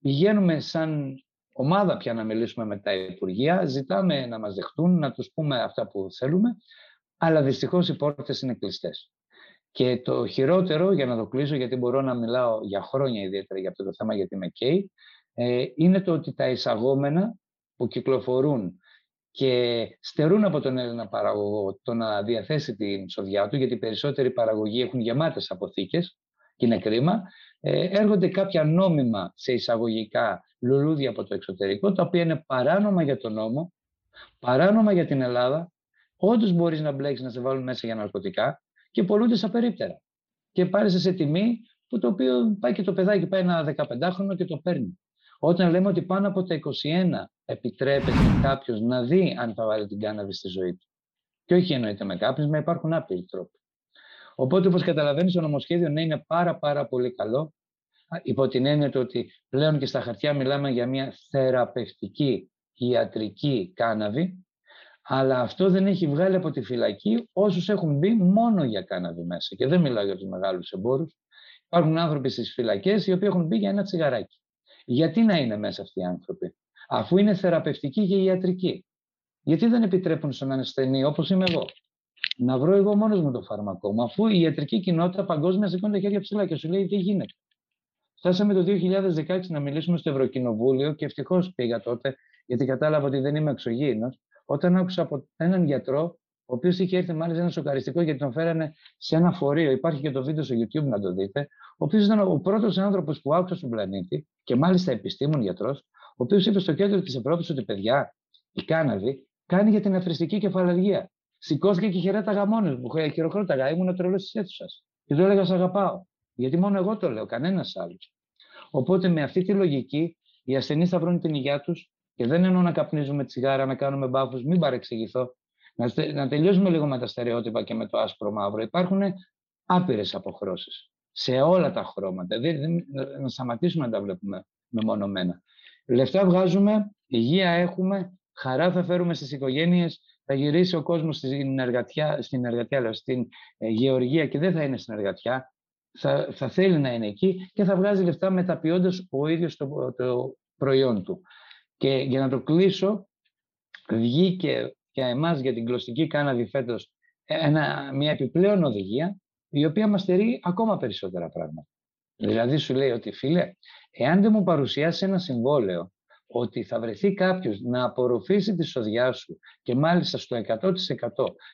πηγαίνουμε σαν ομάδα πια να μιλήσουμε με τα υπουργεία, ζητάμε να μας δεχτούν, να τους πούμε αυτά που θέλουμε, αλλά δυστυχώς οι πόρτες είναι κλειστές. Και το χειρότερο, για να το κλείσω, γιατί μπορώ να μιλάω για χρόνια ιδιαίτερα για αυτό το θέμα, γιατί με καίει, είναι το ότι τα εισαγόμενα που κυκλοφορούν και στερούν από τον Έλληνα παραγωγό το να διαθέσει την σοδιά του, γιατί οι περισσότεροι παραγωγοί έχουν γεμάτες αποθήκες και είναι κρίμα. Έρχονται κάποια νόμιμα σε εισαγωγικά λουλούδια από το εξωτερικό, τα οποία είναι παράνομα για τον νόμο, παράνομα για την Ελλάδα. Όντως μπορείς να μπλέξεις, να σε βάλουν μέσα για ναρκωτικά και πολλούνται σαν περίπτερα. Και πάρεσαι σε τιμή που το οποίο πάει και το παιδάκι, πάει ένα 15χρονο και το παίρνει. Όταν λέμε ότι πάνω από τα 21 επιτρέπεται κάποιος να δει αν θα βάλει την κάναβη στη ζωή του. Και όχι εννοείται με κάπνισμα, υπάρχουν άπειροι τρόποι. Οπότε, όπως καταλαβαίνεις, το νομοσχέδιο ναι, είναι πάρα πολύ καλό. Υπό την έννοια του ότι πλέον και στα χαρτιά μιλάμε για μια θεραπευτική ιατρική κάναβη, αλλά αυτό δεν έχει βγάλει από τη φυλακή όσους έχουν μπει μόνο για κάναβη μέσα. Και δεν μιλάω για τους μεγάλους εμπόρους. Υπάρχουν άνθρωποι στις φυλακές οι οποίοι έχουν μπει για ένα τσιγαράκι. Γιατί να είναι μέσα αυτοί οι άνθρωποι, αφού είναι θεραπευτικοί και ιατρικοί? Γιατί δεν επιτρέπουν στον ασθενή, όπως είμαι εγώ, να βρω εγώ μόνος μου το φάρμακό μου, αφού η ιατρική κοινότητα παγκόσμια σηκώνει τα χέρια ψηλά και σου λέει τι γίνεται? Φτάσαμε το 2016 να μιλήσουμε στο Ευρωκοινοβούλιο και ευτυχώς πήγα τότε, γιατί κατάλαβα ότι δεν είμαι εξωγήινος, όταν άκουσα από έναν γιατρό, ο οποίος είχε έρθει μάλιστα ένα σοκαριστικό γιατί τον φέρανε σε ένα φορείο. Υπάρχει και το βίντεο στο YouTube να το δείτε. Ο οποίος ήταν ο πρώτος άνθρωπος που άκουσα στον πλανήτη, και μάλιστα επιστήμον γιατρός, ο οποίος είπε στο κέντρο της Ευρώπης ότι παιδιά, η κάναβη κάνει για την αφριστική κεφαλαργία. Σηκώθηκε και χαιρέταγα μόνος μου. Χειροκρόταγα, ήμουν ο τρελός της αίθουσας. Και του έλεγα σ' αγαπάω. Γιατί μόνο εγώ το λέω, κανένας άλλος. Οπότε με αυτή τη λογική οι ασθενείς θα βρουν την υγεία τους, και δεν εννοώ να καπνίζουμε τσιγάρα, να κάνουμε μπάφους, μην παρεξηγηθώ. Να τελειώσουμε λίγο με τα στερεότυπα και με το άσπρο μαύρο. Υπάρχουν άπειρες αποχρώσεις σε όλα τα χρώματα. Να σταματήσουμε να τα βλέπουμε μεμονωμένα. Λεφτά βγάζουμε, υγεία έχουμε, χαρά θα φέρουμε στις οικογένειες, θα γυρίσει ο κόσμος στην γεωργία και δεν θα είναι στην εργατιά. Θα θέλει να είναι εκεί και θα βγάζει λεφτά μεταποιώντας ο ίδιος το προϊόν του. Και για να το κλείσω, βγήκε για εμάς, για την κλωστική κάναβη φέτος, μια επιπλέον οδηγία, η οποία μας στερεί ακόμα περισσότερα πράγματα. Δηλαδή σου λέει ότι φίλε, εάν δεν μου παρουσιάσει ένα συμβόλαιο ότι θα βρεθεί κάποιος να απορροφήσει τη σοδιά σου και μάλιστα στο 100%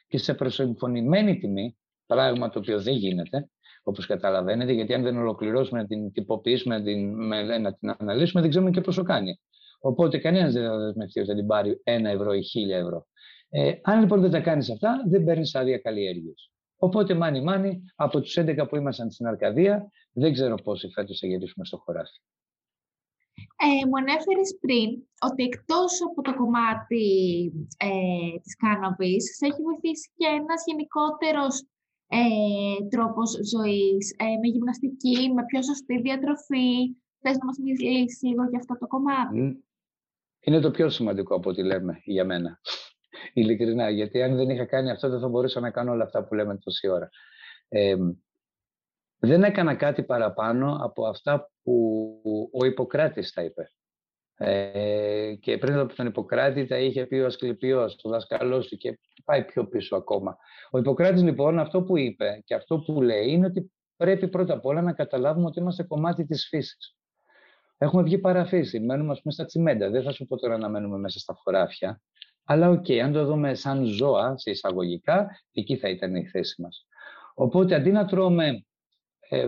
και σε προσυμφωνημένη τιμή, πράγμα το οποίο δεν γίνεται, όπως καταλαβαίνετε, γιατί αν δεν ολοκληρώσουμε να την τυποποιήσουμε, να την αναλύσουμε, δεν ξέρουμε και πόσο κάνει. Οπότε κανένας δεν θα δεσμευτεί ότι θα την πάρει 1 ευρώ ή 1.000 ευρώ. Αν λοιπόν δεν τα κάνεις αυτά, δεν παίρνεις άδεια καλλιέργειας. Οπότε μάνι από τους 11 που ήμασταν στην Αρκαδία, δεν ξέρω πόσοι φέτος θα γυρίσουμε στο χωράφι. Μου ανέφερες πριν ότι εκτός από το κομμάτι της κάναβης, σε έχει βοηθήσει και ένας γενικότερος τρόπος ζωής, με γυμναστική, με πιο σωστή διατροφή. Θες να μας μιλήσεις λίγο για αυτό το κομμάτι? Είναι το πιο σημαντικό από ό,τι λέμε για μένα. Ειλικρινά, γιατί αν δεν είχα κάνει αυτό, δεν θα μπορούσα να κάνω όλα αυτά που λέμε τόση ώρα. Δεν έκανα κάτι παραπάνω από αυτά που ο Ιπποκράτης τα είπε. Και πριν από τον Ιπποκράτη τα είχε πει ο Ασκληπιός, ο δάσκαλός του, και πάει πιο πίσω ακόμα. Ο Ιπποκράτης λοιπόν αυτό που είπε και αυτό που λέει είναι ότι πρέπει πρώτα απ' όλα να καταλάβουμε ότι είμαστε κομμάτι της φύσης. Έχουμε βγει παραφύση, μένουμε ας πούμε στα τσιμέντα. Δεν θα σου πω τώρα να μένουμε μέσα στα χωράφια. Αλλά αν το δούμε σαν ζώα, σε εισαγωγικά, εκεί θα ήταν η θέση μας. Οπότε, αντί να τρώμε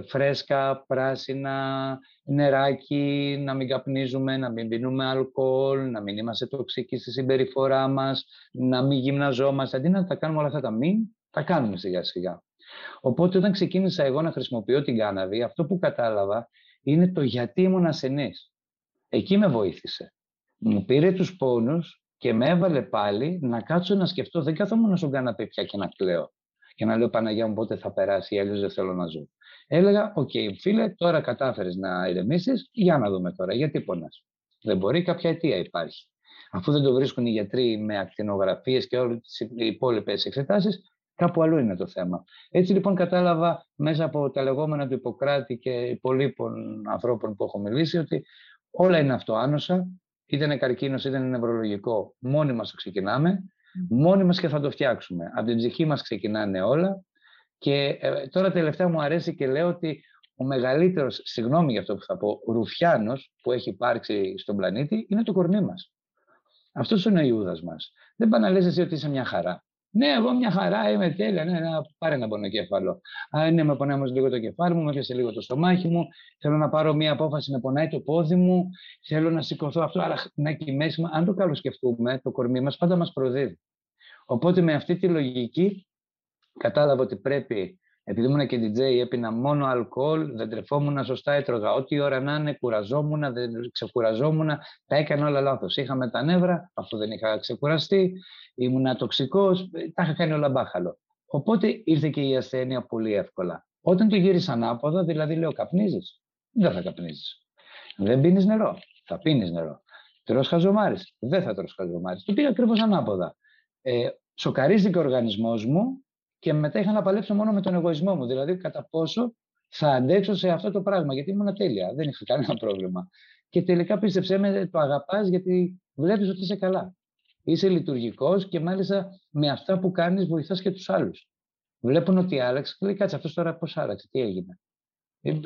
φρέσκα, πράσινα, νεράκι, να μην καπνίζουμε, να μην πίνουμε αλκοόλ, να μην είμαστε τοξικοί στη συμπεριφορά μας, να μην γυμναζόμαστε, αντί να τα κάνουμε όλα αυτά τα τα κάνουμε σιγά-σιγά. Οπότε, όταν ξεκίνησα εγώ να χρησιμοποιώ την κάναβη, αυτό που κατάλαβα είναι το γιατί ήμουν ασθενής. Εκεί με βοήθησε. Μου πήρε τους πόνους και με έβαλε πάλι να κάτσω να σκεφτώ. Δεν καθόμουν στον καναπέ πια και να κλαίω. Και να λέω Παναγιά μου, πότε θα περάσει, αλλιώς δεν θέλω να ζω. Έλεγα, οκ, φίλε, τώρα κατάφερες να ηρεμήσεις. Για να δούμε τώρα, γιατί πονάς? Δεν μπορεί, κάποια αιτία υπάρχει. Αφού δεν το βρίσκουν οι γιατροί με ακτινογραφίες και όλες τις υπόλοιπες εξετάσεις, κάπου αλλού είναι το θέμα. Έτσι λοιπόν κατάλαβα μέσα από τα λεγόμενα του Ιπποκράτη και υπολείπων ανθρώπων που έχω μιλήσει ότι όλα είναι αυτοάνοσα. Είτε είναι καρκίνος, είτε είναι νευρολογικό, μόνοι μας το ξεκινάμε, μόνοι μας και θα το φτιάξουμε. Από την ψυχή μας ξεκινάνε όλα. Και τώρα τελευταία μου αρέσει και λέω ότι ο μεγαλύτερος, συγγνώμη για αυτό που θα πω, ρουφιάνος που έχει υπάρξει στον πλανήτη είναι το κορμί μας. Αυτός είναι ο Ιούδας μας. Δεν πάνε να λες εσύ ότι είσαι μια χαρά. Ναι, εγώ μια χαρά είμαι τέλεια. Ναι, πάρε ένα πονοκέφαλο. Α, ναι, με πονάει όμως λίγο το κεφάλι μου, με πιάσε λίγο το στομάχι μου. Θέλω να πάρω μια απόφαση, με πονάει το πόδι μου. Θέλω να σηκωθώ αυτό. Άρα, να κοιμέσουμε. Αν το καλοσκεφτούμε, το κορμί μας πάντα μας προδίδει. Οπότε με αυτή τη λογική κατάλαβα ότι πρέπει, επειδή ήμουν και DJ, έπινα μόνο αλκοόλ, δεν τρεφόμουν σωστά, έτρωγα ό,τι ώρα να είναι, κουραζόμουν, δεν ξεκουραζόμουν, τα έκανα όλα λάθος. Είχαμε τα νεύρα, αφού δεν είχα ξεκουραστεί, ήμουν τοξικός, τα είχα κάνει όλα μπάχαλο. Οπότε ήρθε και η ασθένεια πολύ εύκολα. Όταν το γύρισα ανάποδα, δηλαδή λέω καπνίζεις, δεν θα καπνίζεις. Δεν πίνεις νερό, θα πίνεις νερό. Τρως χαζομάρες, δεν θα τρως χαζομάρες. Το πήγα ακριβώς ανάποδα. Σοκαρίστηκε ο οργανισμός μου. Και μετά είχα να παλέψω μόνο με τον εγωισμό μου. Δηλαδή, κατά πόσο θα αντέξω σε αυτό το πράγμα. Γιατί ήμουν τέλεια. Δεν είχα κανένα πρόβλημα. Και τελικά πίστεψέ με, το αγαπάς, γιατί βλέπεις ότι είσαι καλά. Είσαι λειτουργικός και μάλιστα με αυτά που κάνεις βοηθάς και τους άλλους. Βλέπουν ότι άλλαξε. Λέει, κάτσε, αυτός τώρα πώς άλλαξε, τι έγινε.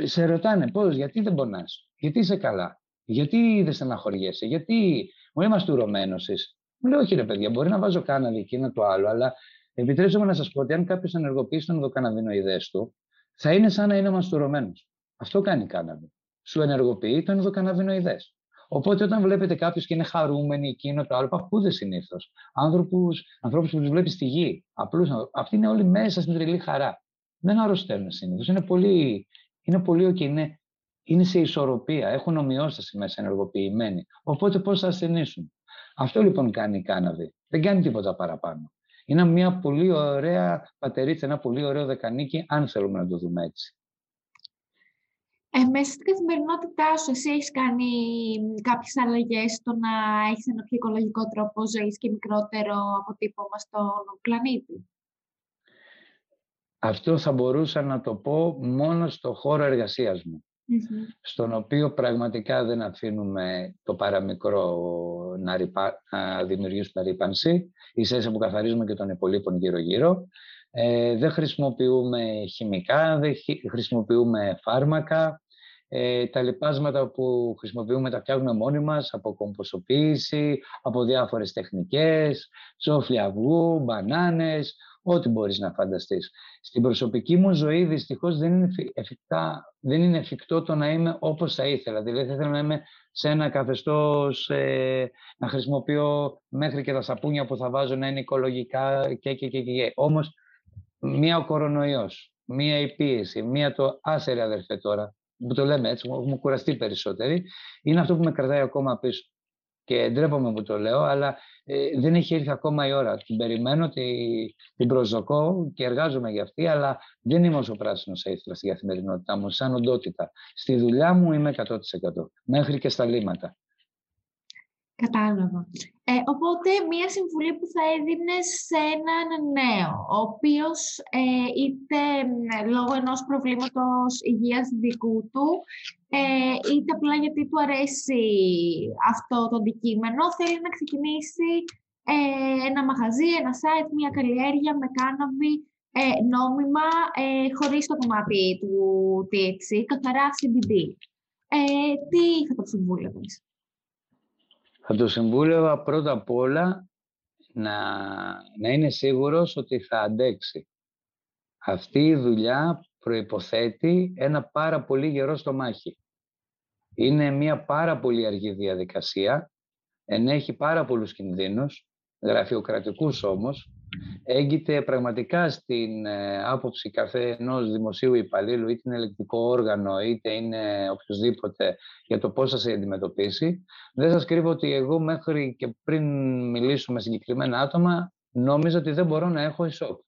Σε ρωτάνε πώς, γιατί δεν πονάς, γιατί είσαι καλά, γιατί δεν στεναχωριέσαι, γιατί μου είμαστε τουρωμένος εσύ. Μου λέει, όχι ρε παιδιά, μπορεί να βάζω κάναδι εκείνο το άλλο, αλλά. Επιτρέψτε μου να σας πω ότι αν κάποιος ενεργοποιήσει τον ενδοκαναβινοειδές του, θα είναι σαν να είναι μαστουρωμένος. Αυτό κάνει η κάναβη. Σου ενεργοποιεί τον ενδοκαναβινοειδές. Οπότε όταν βλέπετε κάποιους και είναι χαρούμενοι, εκείνο το άλλο, παππούδες συνήθως, ανθρώπους που τους βλέπεις στη γη, απλούς, αυτοί είναι όλοι μέσα στην τρελή χαρά. Δεν αρρωσταίνουν συνήθως. Είναι πολύ okay, είναι σε ισορροπία. Έχουν ομοιόσταση μέσα ενεργοποιημένοι. Οπότε πώς θα ασθενήσουν. Αυτό λοιπόν κάνει η κάναβη. Δεν κάνει τίποτα παραπάνω. Είναι μια πολύ ωραία πατερίτσα, ένα πολύ ωραίο δεκανίκι, αν θέλουμε να το δούμε έτσι. Μέσα στην καθημερινότητά σου, εσύ έχεις κάνει κάποιες αλλαγές στο να έχεις ένα πιο οικολογικό τρόπο ζωής και μικρότερο αποτύπωμα στον πλανήτη? Αυτό θα μπορούσα να το πω μόνο στο χώρο εργασίας μου, στον οποίο πραγματικά δεν αφήνουμε το παραμικρό να δημιουργήσουμε ρύπανση, ίσα-ίσα που καθαρίζουμε και των υπολείπων γύρω-γύρω. Δεν χρησιμοποιούμε χημικά, δεν χρησιμοποιούμε φάρμακα. Τα λιπάσματα που χρησιμοποιούμε τα φτιάχνουμε μόνοι μας, από κομποστοποίηση, από διάφορες τεχνικές, σόφλια αυγού, μπανάνες, ό,τι μπορείς να φανταστείς. Στην προσωπική μου ζωή δυστυχώς δεν είναι εφικτό το να είμαι όπως θα ήθελα. Δηλαδή θα ήθελα να είμαι σε ένα καθεστώς, να χρησιμοποιώ μέχρι και τα σαπούνια που θα βάζω να είναι οικολογικά και. Όμως μία ο κορονοϊός, μία η πίεση, μία το άσερε αδερφέ τώρα, που το λέμε έτσι, μου κουραστεί περισσότεροι, είναι αυτό που με κρατάει ακόμα πίσω. Και ντρέπομαι που το λέω, αλλά δεν έχει έρθει ακόμα η ώρα. Την περιμένω, την προσδοκώ και εργάζομαι για αυτή, αλλά δεν είμαι όσο πράσινος θα ήθελα στην καθημερινότητά μου, σαν οντότητα. Στη δουλειά μου είμαι 100%, μέχρι και στα λύματα. Κατάλαβα. Οπότε, μία συμβουλή που θα έδινες σε έναν νέο, ο οποίος είτε λόγω ενός προβλήματος υγείας δικού του, είτε απλά γιατί του αρέσει αυτό το αντικείμενο, θέλει να ξεκινήσει ένα μαγαζί, ένα site, μία καλλιέργεια με κάναβη νόμιμα, χωρίς το κομμάτι του THC, καθαρά CBD. Τι θα το συμβούλευες? Θα το συμβούλευα πρώτα απ' όλα να είναι σίγουρος ότι θα αντέξει. Αυτή η δουλειά προϋποθέτει ένα πάρα πολύ γερό στομάχι. Είναι μια πάρα πολύ αργή διαδικασία, ενέχει πάρα πολλούς κινδύνους, γραφειοκρατικούς όμως, έγκυται πραγματικά στην άποψη καθενός δημοσίου υπαλλήλου, είτε είναι ελεγκτικό όργανο, είτε είναι οποιοδήποτε, για το πώς θα σε αντιμετωπίσει. Δεν σας κρύβω ότι εγώ μέχρι και πριν μιλήσουμε με συγκεκριμένα άτομα, νόμιζα ότι δεν μπορώ να έχω ισόκ.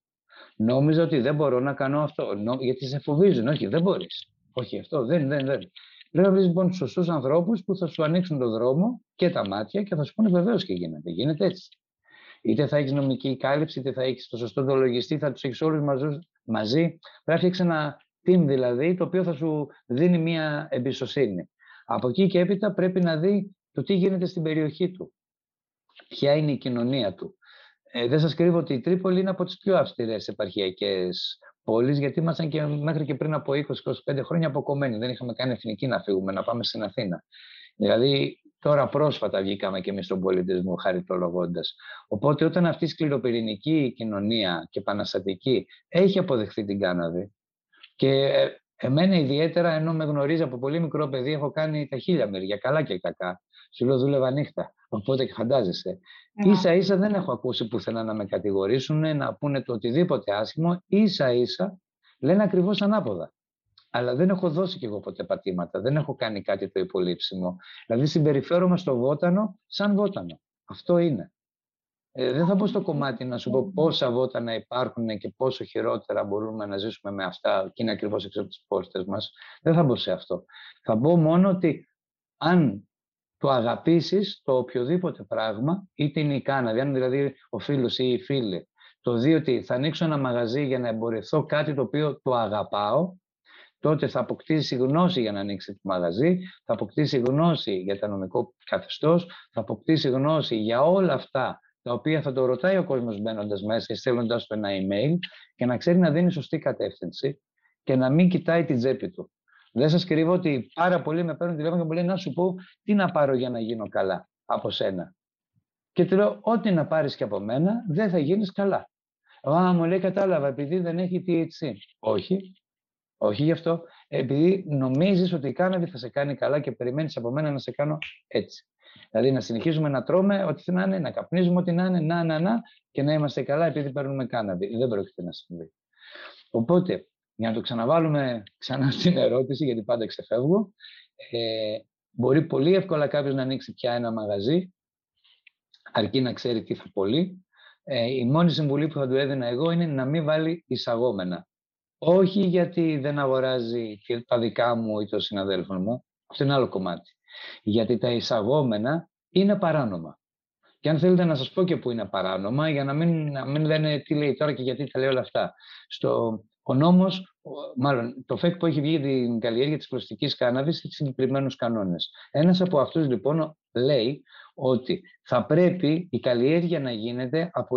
Νόμιζα ότι δεν μπορώ να κάνω αυτό, γιατί σε φοβίζουν. Όχι, δεν μπορείς. Όχι, αυτό δεν. Πρέπει να βρεις λοιπόν τους σωστούς ανθρώπους που θα σου ανοίξουν τον δρόμο και τα μάτια και θα σου πούνε βεβαίως και γίνεται. Γίνεται έτσι. Είτε θα έχεις νομική κάλυψη, είτε θα έχεις το σωστό λογιστή, θα τους έχεις όλους μαζί. Πρέπει να έχεις ένα team δηλαδή, το οποίο θα σου δίνει μια εμπιστοσύνη. Από εκεί και έπειτα πρέπει να δει το τι γίνεται στην περιοχή του. Ποια είναι η κοινωνία του. Δεν σας κρύβω ότι η Τρίπολη είναι από τις πιο αυστηρές επαρχιακές πόλεις, γιατί ήμασταν και μέχρι και πριν από 20-25 χρόνια αποκομμένοι. Δεν είχαμε καν εθνική να φύγουμε, να πάμε στην Αθήνα. Δηλαδή Τώρα πρόσφατα βγήκαμε και εμείς στον πολιτισμό χαριτολογώντας. Οπότε όταν αυτή η σκληροπυρηνική κοινωνία και επαναστατική έχει αποδεχθεί την κάναβη και εμένα ιδιαίτερα, ενώ με γνωρίζει από πολύ μικρό παιδί, έχω κάνει τα χίλια μεριά, καλά και κακά. Σου λέω δούλευα νύχτα, οπότε και φαντάζεσαι. Ίσα ίσα δεν έχω ακούσει πουθενά να με κατηγορήσουν, να πούνε το οτιδήποτε άσχημο. Ίσα ίσα λένε ακριβώς ανάποδα. Αλλά δεν έχω δώσει κι εγώ ποτέ πατήματα, δεν έχω κάνει κάτι το υπολείψιμο. Δηλαδή συμπεριφέρομαι στο βότανο σαν βότανο. Αυτό είναι. Δεν θα μπω στο κομμάτι να σου πω πόσα βότανα υπάρχουν και πόσο χειρότερα μπορούμε να ζήσουμε με αυτά και είναι ακριβώς έξω από τις πόρτες μας. Δεν θα μπω σε αυτό. Θα μπω μόνο ότι αν το αγαπήσεις το οποιοδήποτε πράγμα, είτε είναι η κάναβη, αν δηλαδή ο φίλος ή η φίλη, το δει ότι θα ανοίξω ένα μαγαζί για να εμπορευθώ κάτι το οποίο το αγαπάω, τότε θα αποκτήσει γνώση για να ανοίξει το μαγαζί, θα αποκτήσει γνώση για το νομικό καθεστώς, θα αποκτήσει γνώση για όλα αυτά τα οποία θα το ρωτάει ο κόσμος μπαίνοντας μέσα και στέλνοντας του ένα email και να ξέρει να δίνει σωστή κατεύθυνση και να μην κοιτάει την τσέπη του. Δεν σας κρύβω ότι πάρα πολλοί με παίρνουν τηλέφωνο και μου λένε να σου πω τι να πάρω για να γίνω καλά από σένα. Και του λέω ό,τι να πάρεις και από μένα δεν θα γίνεις καλά. Α, μου λέει κατάλαβα επειδή δεν έχει THC. Όχι. Όχι γι' αυτό, επειδή νομίζεις ότι η κάναβη θα σε κάνει καλά και περιμένεις από μένα να σε κάνω έτσι. Δηλαδή να συνεχίζουμε να τρώμε ό,τι να είναι, να καπνίζουμε ό,τι να είναι, και να είμαστε καλά επειδή παίρνουμε κάναβη. Δεν πρόκειται να συμβεί. Οπότε, για να το ξαναβάλουμε ξανά στην ερώτηση, γιατί πάντα ξεφεύγω, μπορεί πολύ εύκολα κάποιος να ανοίξει πια ένα μαγαζί, αρκεί να ξέρει τι θα πωλεί. Η μόνη συμβουλή που θα του έδινα εγώ είναι να μην βάλει εισαγόμενα. Όχι γιατί δεν αγοράζει και τα δικά μου ή των συναδέλφων μου, αυτό είναι άλλο κομμάτι. Γιατί τα εισαγόμενα είναι παράνομα. Και αν θέλετε να σας πω και πού είναι παράνομα, για να μην λένε τι λέει τώρα και γιατί τα λέει όλα αυτά. Ο νόμος, μάλλον το ΦΕΚ που έχει βγει για την καλλιέργεια της κλωστικής κάναβης έχει συγκεκριμένους κανόνες. Ένας από αυτούς λοιπόν λέει ότι θα πρέπει η καλλιέργεια να γίνεται από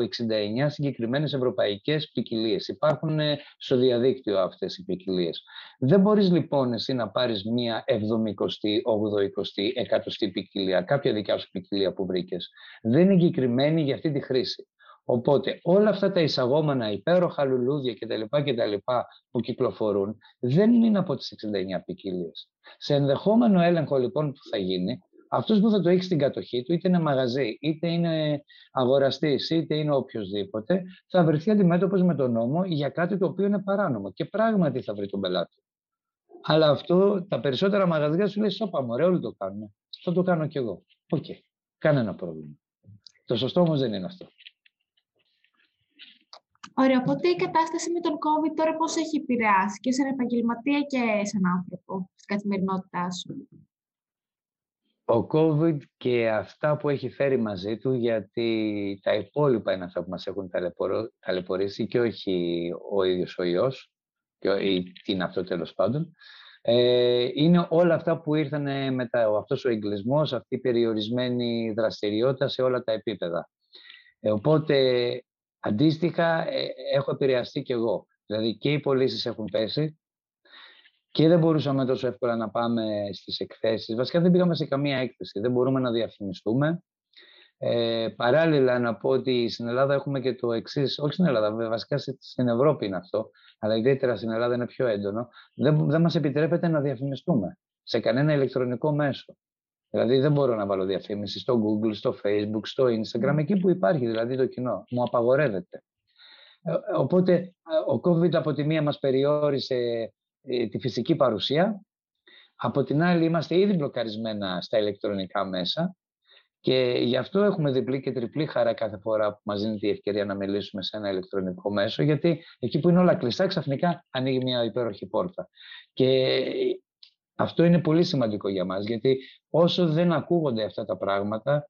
69 συγκεκριμένες ευρωπαϊκές ποικιλίες. Υπάρχουν στο διαδίκτυο αυτές οι ποικιλίες. Δεν μπορείς λοιπόν εσύ να πάρεις μία 70η, 80η, 100η ποικιλία, κάποια δικιά σου ποικιλία που βρήκες. Δεν είναι εγκεκριμένη για αυτή τη χρήση. Οπότε όλα αυτά τα εισαγόμενα υπέροχα λουλούδια κτλ. Που κυκλοφορούν δεν είναι από τις 69 ποικιλίες. Σε ενδεχόμενο έλεγχο λοιπόν που θα γίνει, αυτός που θα το έχει στην κατοχή του, είτε είναι μαγαζί, είτε είναι αγοραστής, είτε είναι οποιοδήποτε, θα βρεθεί αντιμέτωπος με τον νόμο για κάτι το οποίο είναι παράνομο και πράγματι θα βρει τον πελάτη. Αλλά αυτό τα περισσότερα μαγαζιά σου λέει σώπα μωρέ, όλοι το κάνουν. Θα το κάνω κι εγώ. Οκ. Κανένα πρόβλημα. Το σωστό όμως δεν είναι αυτό. Ωραία, οπότε η κατάσταση με τον COVID τώρα πώς έχει επηρεάσει και σαν επαγγελματία και σαν άνθρωπο στην καθημερινότητά σου? Ο COVID και αυτά που έχει φέρει μαζί του, γιατί τα υπόλοιπα είναι αυτά που μας έχουν ταλαιπωρήσει και όχι ο ίδιος ο ιός, ή τι είναι αυτό τέλος πάντων, είναι όλα αυτά που ήρθαν μετά, αυτός ο εγκλισμός, αυτή η περιορισμένη δραστηριότητα σε όλα τα επίπεδα. Οπότε, αντίστοιχα, έχω επηρεαστεί κι εγώ. Δηλαδή και οι πωλήσεις έχουν πέσει και δεν μπορούσαμε τόσο εύκολα να πάμε στις εκθέσεις. Βασικά δεν πήγαμε σε καμία έκθεση, δεν μπορούμε να διαφημιστούμε. Παράλληλα να πω ότι στην Ελλάδα έχουμε και το εξής, όχι στην Ελλάδα, βασικά στην Ευρώπη είναι αυτό, αλλά ιδιαίτερα στην Ελλάδα είναι πιο έντονο, δεν μας επιτρέπεται να διαφημιστούμε σε κανένα ηλεκτρονικό μέσο. Δηλαδή δεν μπορώ να βάλω διαφήμιση στο Google, στο Facebook, στο Instagram, εκεί που υπάρχει δηλαδή το κοινό. Μου απαγορεύεται. Οπότε ο COVID από τη μία μας περιόρισε τη φυσική παρουσία, από την άλλη είμαστε ήδη μπλοκαρισμένα στα ηλεκτρονικά μέσα και γι' αυτό έχουμε διπλή και τριπλή χαρά κάθε φορά που μας δίνεται η ευκαιρία να μιλήσουμε σε ένα ηλεκτρονικό μέσο, γιατί εκεί που είναι όλα κλειστά ξαφνικά ανοίγει μια υπέροχη πόρτα. Και αυτό είναι πολύ σημαντικό για μας, γιατί όσο δεν ακούγονται αυτά τα πράγματα,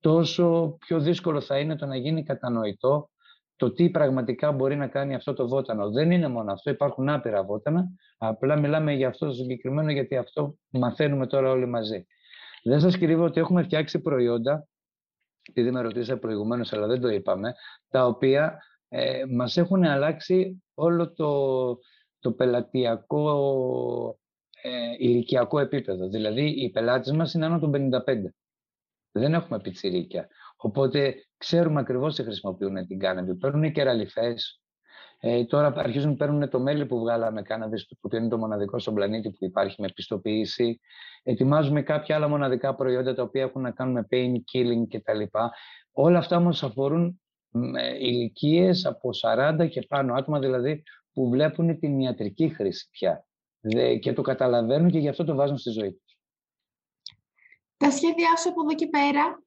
τόσο πιο δύσκολο θα είναι το να γίνει κατανοητό το τι πραγματικά μπορεί να κάνει αυτό το βότανο. Δεν είναι μόνο αυτό, υπάρχουν άπειρα βότανα, απλά μιλάμε για αυτό το συγκεκριμένο, γιατί αυτό μαθαίνουμε τώρα όλοι μαζί. Δεν σας κρύβω ότι έχουμε φτιάξει προϊόντα, επειδή με ρωτήσατε προηγουμένως, αλλά δεν το είπαμε, τα οποία μας έχουν αλλάξει όλο το πελατειακό ηλικιακό επίπεδο. Δηλαδή, οι πελάτες μας είναι άνω των 55. Δεν έχουμε πιτσιρίκια. Οπότε ξέρουμε ακριβώς τι χρησιμοποιούν την κάναβη. Παίρνουν κεραλιφές. Τώρα αρχίζουν να παίρνουν το μέλι που βγάλαμε κάναβης, που είναι το μοναδικό στον πλανήτη που υπάρχει με πιστοποίηση. Ετοιμάζουμε κάποια άλλα μοναδικά προϊόντα τα οποία έχουν να κάνουν με pain killing κτλ. Όλα αυτά όμως αφορούν ηλικίες από 40 και πάνω άτομα, δηλαδή που βλέπουν την ιατρική χρήση πια και το καταλαβαίνουν και γι' αυτό το βάζουν στη ζωή τους. Τα σχέδιά σου από εδώ και πέρα?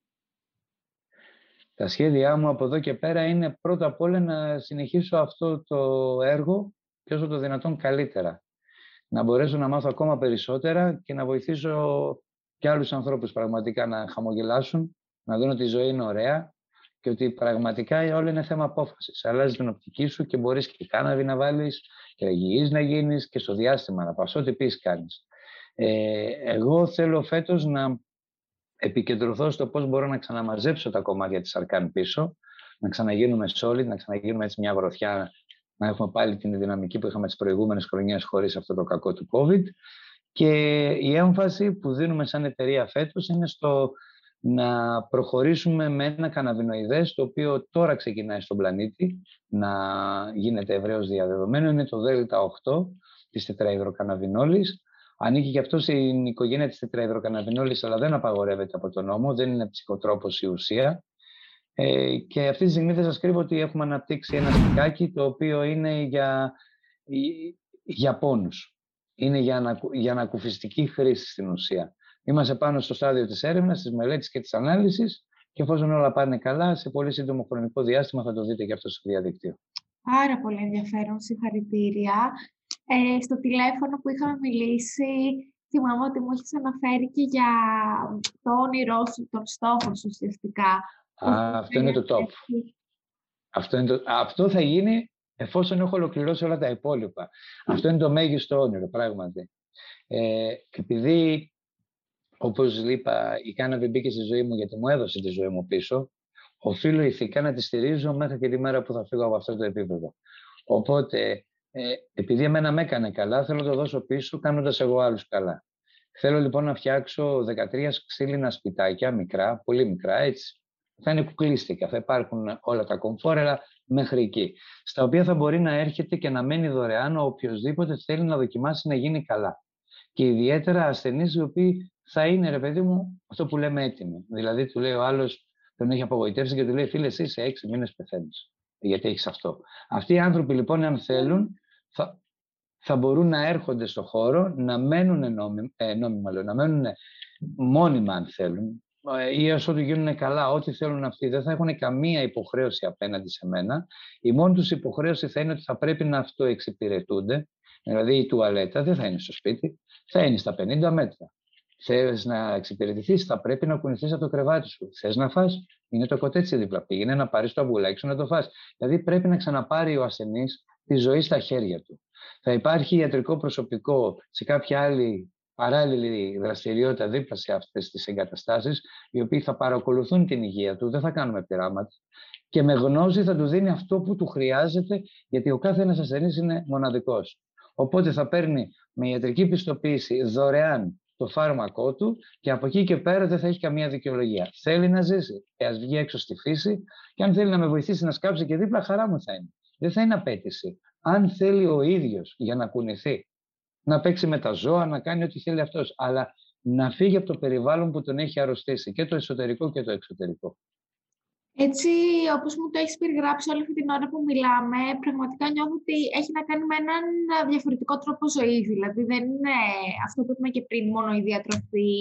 Τα σχέδιά μου από εδώ και πέρα είναι πρώτα απ' όλα να συνεχίσω αυτό το έργο και όσο το δυνατόν καλύτερα. Να μπορέσω να μάθω ακόμα περισσότερα και να βοηθήσω και άλλους ανθρώπους πραγματικά να χαμογελάσουν, να δουν ότι η ζωή είναι ωραία και ότι πραγματικά όλο είναι θέμα απόφασης. Αλλάζει την οπτική σου και μπορείς και κάναβη να βάλεις και υγιής να γίνεις και στο διάστημα να πας, ό,τι πεις κάνεις. Εγώ θέλω φέτος να επικεντρωθώ στο πώς μπορώ να ξαναμαζέψω τα κομμάτια της Αρκάν πίσω, να ξαναγίνουμε solid, να ξαναγίνουμε έτσι μια γροθιά, να έχουμε πάλι την δυναμική που είχαμε τις προηγούμενες χρονιές χωρίς αυτό το κακό του COVID. Και η έμφαση που δίνουμε σαν εταιρεία φέτος είναι στο να προχωρήσουμε με ένα καναβινοειδές, το οποίο τώρα ξεκινάει στον πλανήτη να γίνεται ευρέως διαδεδομένο. Είναι το Δ8 της τετραϊδροκαναβινόλης. Ανήκει και αυτό στην οικογένεια της τετραϊδροκαναβινόλης, αλλά δεν απαγορεύεται από τον νόμο, δεν είναι ψυχοτρόπος η ουσία. Και αυτή τη στιγμή θα σας κρύβω ότι έχουμε αναπτύξει ένα στικάκι, το οποίο είναι για πόνους. Είναι για ανακουφιστική χρήση στην ουσία. Είμαστε πάνω στο στάδιο της έρευνας, της μελέτης και της ανάλυσης και εφόσον όλα πάνε καλά, σε πολύ σύντομο χρονικό διάστημα θα το δείτε και αυτό στο διαδίκτυο. Πάρα πολύ ενδιαφέρον, συγχαρητήρια. Στο τηλέφωνο που είχαμε μιλήσει, θυμάμαι ότι μου έχεις αναφέρει και για το όνειρό σου, τον στόχο σου ουσιαστικά. Αυτό είναι το top. Αυτό θα γίνει εφόσον έχω ολοκληρώσει όλα τα υπόλοιπα. Αυτό είναι το μέγιστο όνειρο, πράγματι. Επειδή, όπως είπα, η κάναβη μπήκε στη ζωή μου γιατί μου έδωσε τη ζωή μου πίσω, οφείλω ηθικά να τη στηρίζω μέχρι και τη μέρα που θα φύγω από αυτό το επίπεδο. Οπότε, επειδή εμένα με έκανε καλά, θέλω να το δώσω πίσω κάνοντας εγώ άλλους καλά. Θέλω λοιπόν να φτιάξω 13 ξύλινα σπιτάκια, μικρά, πολύ μικρά έτσι. Θα είναι κουκλίστικα, θα υπάρχουν όλα τα κομφόρερα μέχρι εκεί. Στα οποία θα μπορεί να έρχεται και να μένει δωρεάν ο οποιοδήποτε θέλει να δοκιμάσει να γίνει καλά. Και ιδιαίτερα ασθενείς οι οποίοι θα είναι, ρε παιδί μου, αυτό που λέμε έτοιμοι. Δηλαδή του λέει ο άλλος, τον έχει απογοητεύσει και του λέει: φίλε, εσύ σε 6 μήνες πεθαίνεις. Γιατί έχεις αυτό. Αυτοί οι άνθρωποι λοιπόν, αν θέλουν, θα μπορούν να έρχονται στο χώρο, να μένουν να μένουν μόνιμα, αν θέλουν, ή έως ότι γίνουν καλά, ό,τι θέλουν αυτοί. Δεν θα έχουν καμία υποχρέωση απέναντι σε μένα. Η μόνη τους υποχρέωση θα είναι ότι θα πρέπει να αυτοεξυπηρετούνται. Δηλαδή η τουαλέτα δεν θα είναι στο σπίτι, θα είναι στα 50 μέτρα. Θες να εξυπηρετηθείς, θα πρέπει να κουνηθείς από το κρεβάτι σου. Θες να φας, είναι το κοτέτσι δίπλα. Πήγαινε να πάρεις το αμπουλάκι σου να το φας. Δηλαδή πρέπει να ξαναπάρει ο ασθενής τη ζωή στα χέρια του. Θα υπάρχει ιατρικό προσωπικό σε κάποια άλλη παράλληλη δραστηριότητα δίπλα σε αυτές τις εγκαταστάσεις, οι οποίοι θα παρακολουθούν την υγεία του, δεν θα κάνουμε πειράματα. Και με γνώση θα του δίνει αυτό που του χρειάζεται, γιατί ο κάθε ένας ασθενής είναι μοναδικός. Οπότε θα παίρνει με ιατρική πιστοποίηση δωρεάν το φάρμακό του και από εκεί και πέρα δεν θα έχει καμία δικαιολογία. Θέλει να ζήσει, ας βγει έξω στη φύση και αν θέλει να με βοηθήσει να σκάψει και δίπλα, χαρά μου θα είναι. Δεν θα είναι απέτηση. Αν θέλει ο ίδιος για να κουνηθεί, να παίξει με τα ζώα, να κάνει ό,τι θέλει αυτός, αλλά να φύγει από το περιβάλλον που τον έχει αρρωστήσει, και το εσωτερικό και το εξωτερικό. Έτσι, όπως μου το έχεις περιγράψει όλη αυτή την ώρα που μιλάμε, πραγματικά νιώθω ότι έχει να κάνει με έναν διαφορετικό τρόπο ζωής. Δηλαδή, δεν είναι αυτό που είπαμε και πριν, μόνο η διατροφή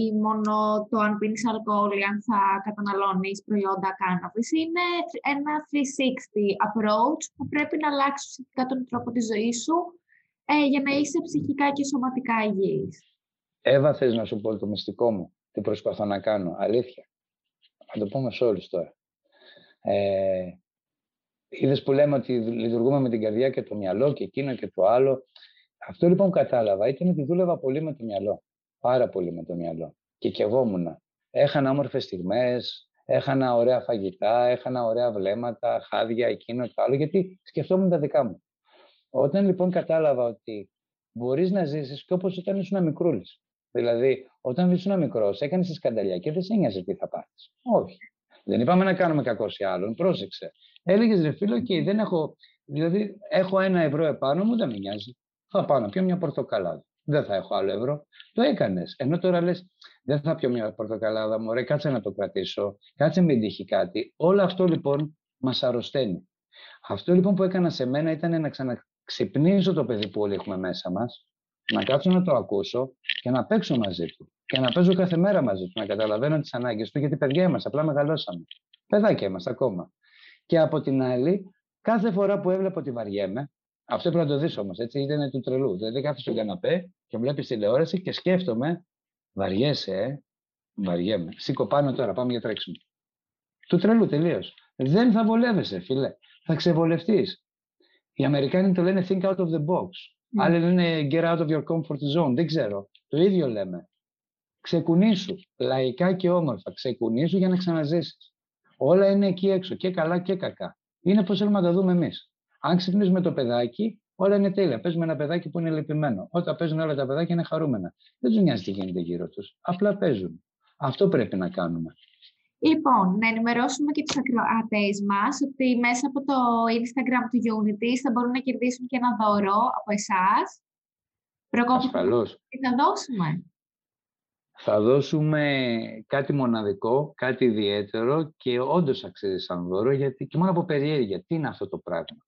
ή μόνο το αν πίνεις αλκοόλ ή αν θα καταναλώνεις προϊόντα κάναβης. Είναι ένα 360 approach που πρέπει να αλλάξεις τον τρόπο της ζωής σου για να είσαι ψυχικά και σωματικά υγιής. Εύα, θες να σου πω το μυστικό μου, τι προσπαθώ να κάνω, αλήθεια. Θα το πούμε σε όλους τώρα. Είδες που λέμε ότι λειτουργούμε με την καρδιά και το μυαλό και εκείνο και το άλλο. Αυτό λοιπόν κατάλαβα ήταν ότι δούλευα πολύ με το μυαλό. Πάρα πολύ με το μυαλό. Και κεβόμουνα. Έχανα όμορφες στιγμές, έχανα ωραία φαγητά, έχανα ωραία βλέμματα, χάδια, εκείνο και το άλλο, γιατί σκεφτόμουν τα δικά μου. Όταν λοιπόν κατάλαβα ότι μπορείς να ζήσεις και όπως όταν ήσουν μικρούλης. Δηλαδή, όταν ήσουν μικρός, έκανες τη σκανταλιά και δεν σε ένοιαζε τι θα πάρεις. Όχι. Δεν είπαμε να κάνουμε κακό σε άλλον. Πρόσεξε. Έλεγες ρε φίλο, και δεν έχω. Δηλαδή, έχω €1 επάνω μου, δεν με νοιάζει. Θα πάω να πιω μια πορτοκαλάδα. Δεν θα έχω άλλο €1. Το έκανες. Ενώ τώρα λες, δεν θα πιω μια πορτοκαλάδα, μωρέ, κάτσε να το κρατήσω. Κάτσε μην τύχει κάτι. Όλο αυτό λοιπόν μας αρρωσταίνει. Αυτό λοιπόν που έκανα σε μένα ήταν να ξαναξυπνήσω το παιδί που όλοι έχουμε μέσα μας, να κάτσω να το ακούσω και να παίξω μαζί του. Και να παίζω κάθε μέρα μαζί του, να καταλαβαίνω τις ανάγκες του, γιατί παιδιά είμαστε, απλά μεγαλώσαμε. Παιδάκια είμαστε ακόμα. Και από την άλλη, κάθε φορά που έβλεπα ότι βαριέμαι, αυτό πρέπει να το δεις όμως, έτσι, ήταν του τρελού. Δηλαδή κάθεσαι στον καναπέ και βλέπεις τηλεόραση και σκέφτομαι, βαριέσαι, βαριέμαι. Σήκω πάνω τώρα, πάμε για τρέξιμο. Του τρελού τελείως. Δεν θα βολεύεσαι, φίλε. Θα ξεβολευτείς. Οι Αμερικάνοι το λένε think out of the box. Άλλοι λένε get out of your comfort zone. Δεν ξέρω. Το ίδιο λέμε. Ξεκουνήσου. Λαϊκά και όμορφα. Ξεκουνήσου για να ξαναζήσεις. Όλα είναι εκεί έξω. Και καλά και κακά. Είναι πώς θέλουμε να τα δούμε εμείς. Αν ξυπνήσουμε το παιδάκι, όλα είναι τέλεια. Παίζουμε ένα παιδάκι που είναι λυπημένο. Όταν παίζουν όλα τα παιδάκια είναι χαρούμενα. Δεν τους νοιάζει τι γίνεται γύρω τους. Απλά παίζουν. Αυτό πρέπει να κάνουμε. Λοιπόν, να ενημερώσουμε και τους ακροατές μας ότι μέσα από το Instagram του Unity θα μπορούν να κερδίσουν και ένα δώρο από εσάς. Ασφαλώς. Τι θα δώσουμε? Θα δώσουμε κάτι μοναδικό, κάτι ιδιαίτερο και όντως αξίζει σαν δώρο, γιατί και μόνο από περιέργεια. Τι είναι αυτό το πράγμα?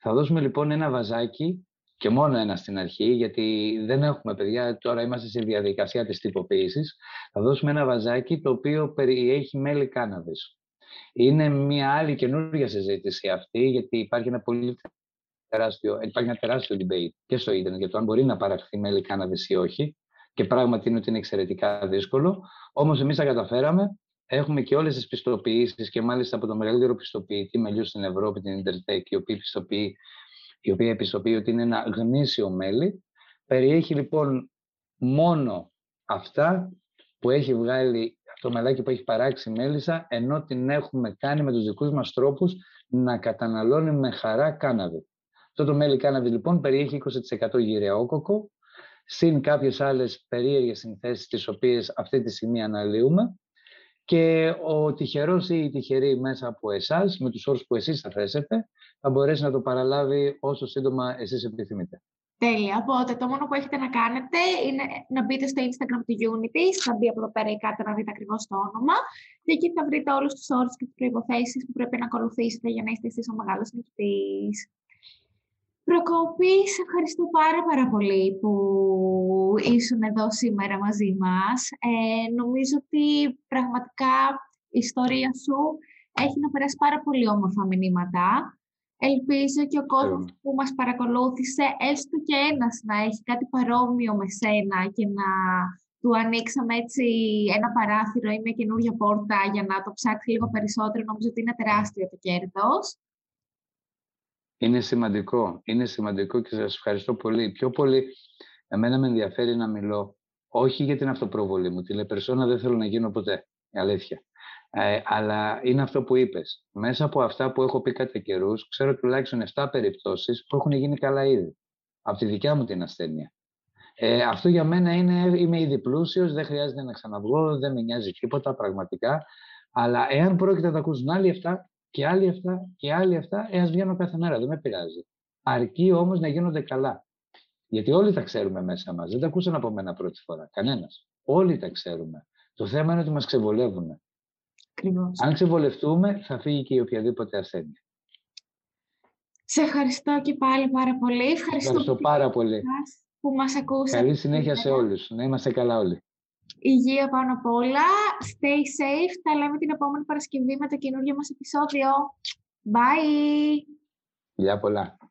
Θα δώσουμε λοιπόν ένα βαζάκι και μόνο ένα στην αρχή, γιατί δεν έχουμε παιδιά, τώρα είμαστε στη διαδικασία της τυποποίησης. Θα δώσουμε ένα βαζάκι το οποίο περιέχει μέλι κάναβης. Είναι μια άλλη καινούργια συζήτηση αυτή, γιατί υπάρχει ένα πολύ τεράστιο, debate και στο ίντερνετ για το αν μπορεί να παραχθεί μέλι κάναβης ή όχι. Και πράγματι είναι ότι είναι εξαιρετικά δύσκολο. Όμως εμείς τα καταφέραμε. Έχουμε και όλες τις πιστοποιήσεις και μάλιστα από το μεγαλύτερο πιστοποιητή μελιού στην Ευρώπη, την Ιντερ Τέκ, η οποία επιστοποιεί ότι είναι ένα γνήσιο μέλι. Περιέχει λοιπόν μόνο αυτά που έχει βγάλει το μελάκι που έχει παράξει η μέλισσα, ενώ την έχουμε κάνει με τους δικούς μας τρόπους να καταναλώνει με χαρά κάναβη. Αυτό το μέλι κάναβη λοιπόν περιέχει 20% γυρεόκοκο, συν κάποιες άλλες περίεργες συνθέσεις τις οποίες αυτή τη στιγμή αναλύουμε. Και ο τυχερός ή η τυχερή μέσα από εσάς, με τους όρους που εσείς θα θέσετε, θα μπορέσει να το παραλάβει όσο σύντομα εσείς επιθυμείτε. Τέλεια. Οπότε το μόνο που έχετε να κάνετε είναι να μπείτε στο Instagram του Unity, θα μπει από εδώ πέρα η κάρτα να δείτε ακριβώς το όνομα, και εκεί θα βρείτε όλους τους όρους και τις προϋποθέσεις που πρέπει να ακολουθήσετε για να είστε εσείς ο μεγάλος νικητής. Προκόπη, σε ευχαριστώ πάρα πολύ που ήσουν εδώ σήμερα μαζί μας. Νομίζω ότι πραγματικά η ιστορία σου έχει να περάσει πάρα πολύ όμορφα μηνύματα. Ελπίζω και ο κόσμος που μας παρακολούθησε, έστω και ένας να έχει κάτι παρόμοιο με σένα και να του ανοίξαμε έτσι ένα παράθυρο ή μια καινούργια πόρτα για να το ψάξει λίγο περισσότερο. Νομίζω ότι είναι τεράστιο το κέρδος. Είναι σημαντικό. Είναι σημαντικό και σας ευχαριστώ πολύ. Πιο πολύ εμένα με ενδιαφέρει να μιλώ όχι για την αυτοπροβολή μου. Τηλεπερσόνα δεν θέλω να γίνω ποτέ. Η αλήθεια. Αλλά είναι αυτό που είπες. Μέσα από αυτά που έχω πει κατά καιρούς, ξέρω τουλάχιστον 7 περιπτώσεις που έχουν γίνει καλά ήδη. Από τη δικιά μου την ασθένεια. Αυτό για μένα είναι, είμαι ήδη πλούσιος, δεν χρειάζεται να ξαναβγώ, δεν με νοιάζει τίποτα πραγματικά. Αλλά εάν πρόκειται να τα ακούσουν άλλοι 7 και άλλοι 7 και άλλοι 7, ας βγαίνω κάθε μέρα, δεν με πειράζει. Αρκεί όμως να γίνονται καλά. Γιατί όλοι τα ξέρουμε μέσα μας. Δεν τα ακούσαν από μένα πρώτη φορά. Κανένας. Όλοι τα ξέρουμε. Το θέμα είναι ότι μας ξεβολεύουν. Ακριβώς. Αν ξεβολευτούμε, θα φύγει και η οποιαδήποτε ασθένεια. Σε ευχαριστώ και πάλι πάρα πολύ. Ευχαριστώ πάρα πολύ που μας ακούσατε. Καλή συνέχεια σε όλους. Να είμαστε καλά όλοι. Υγεία πάνω απ' όλα. Stay safe. Τα λέμε την επόμενη Παρασκευή με το καινούργιο μας επεισόδιο. Bye. Γεια πολλά.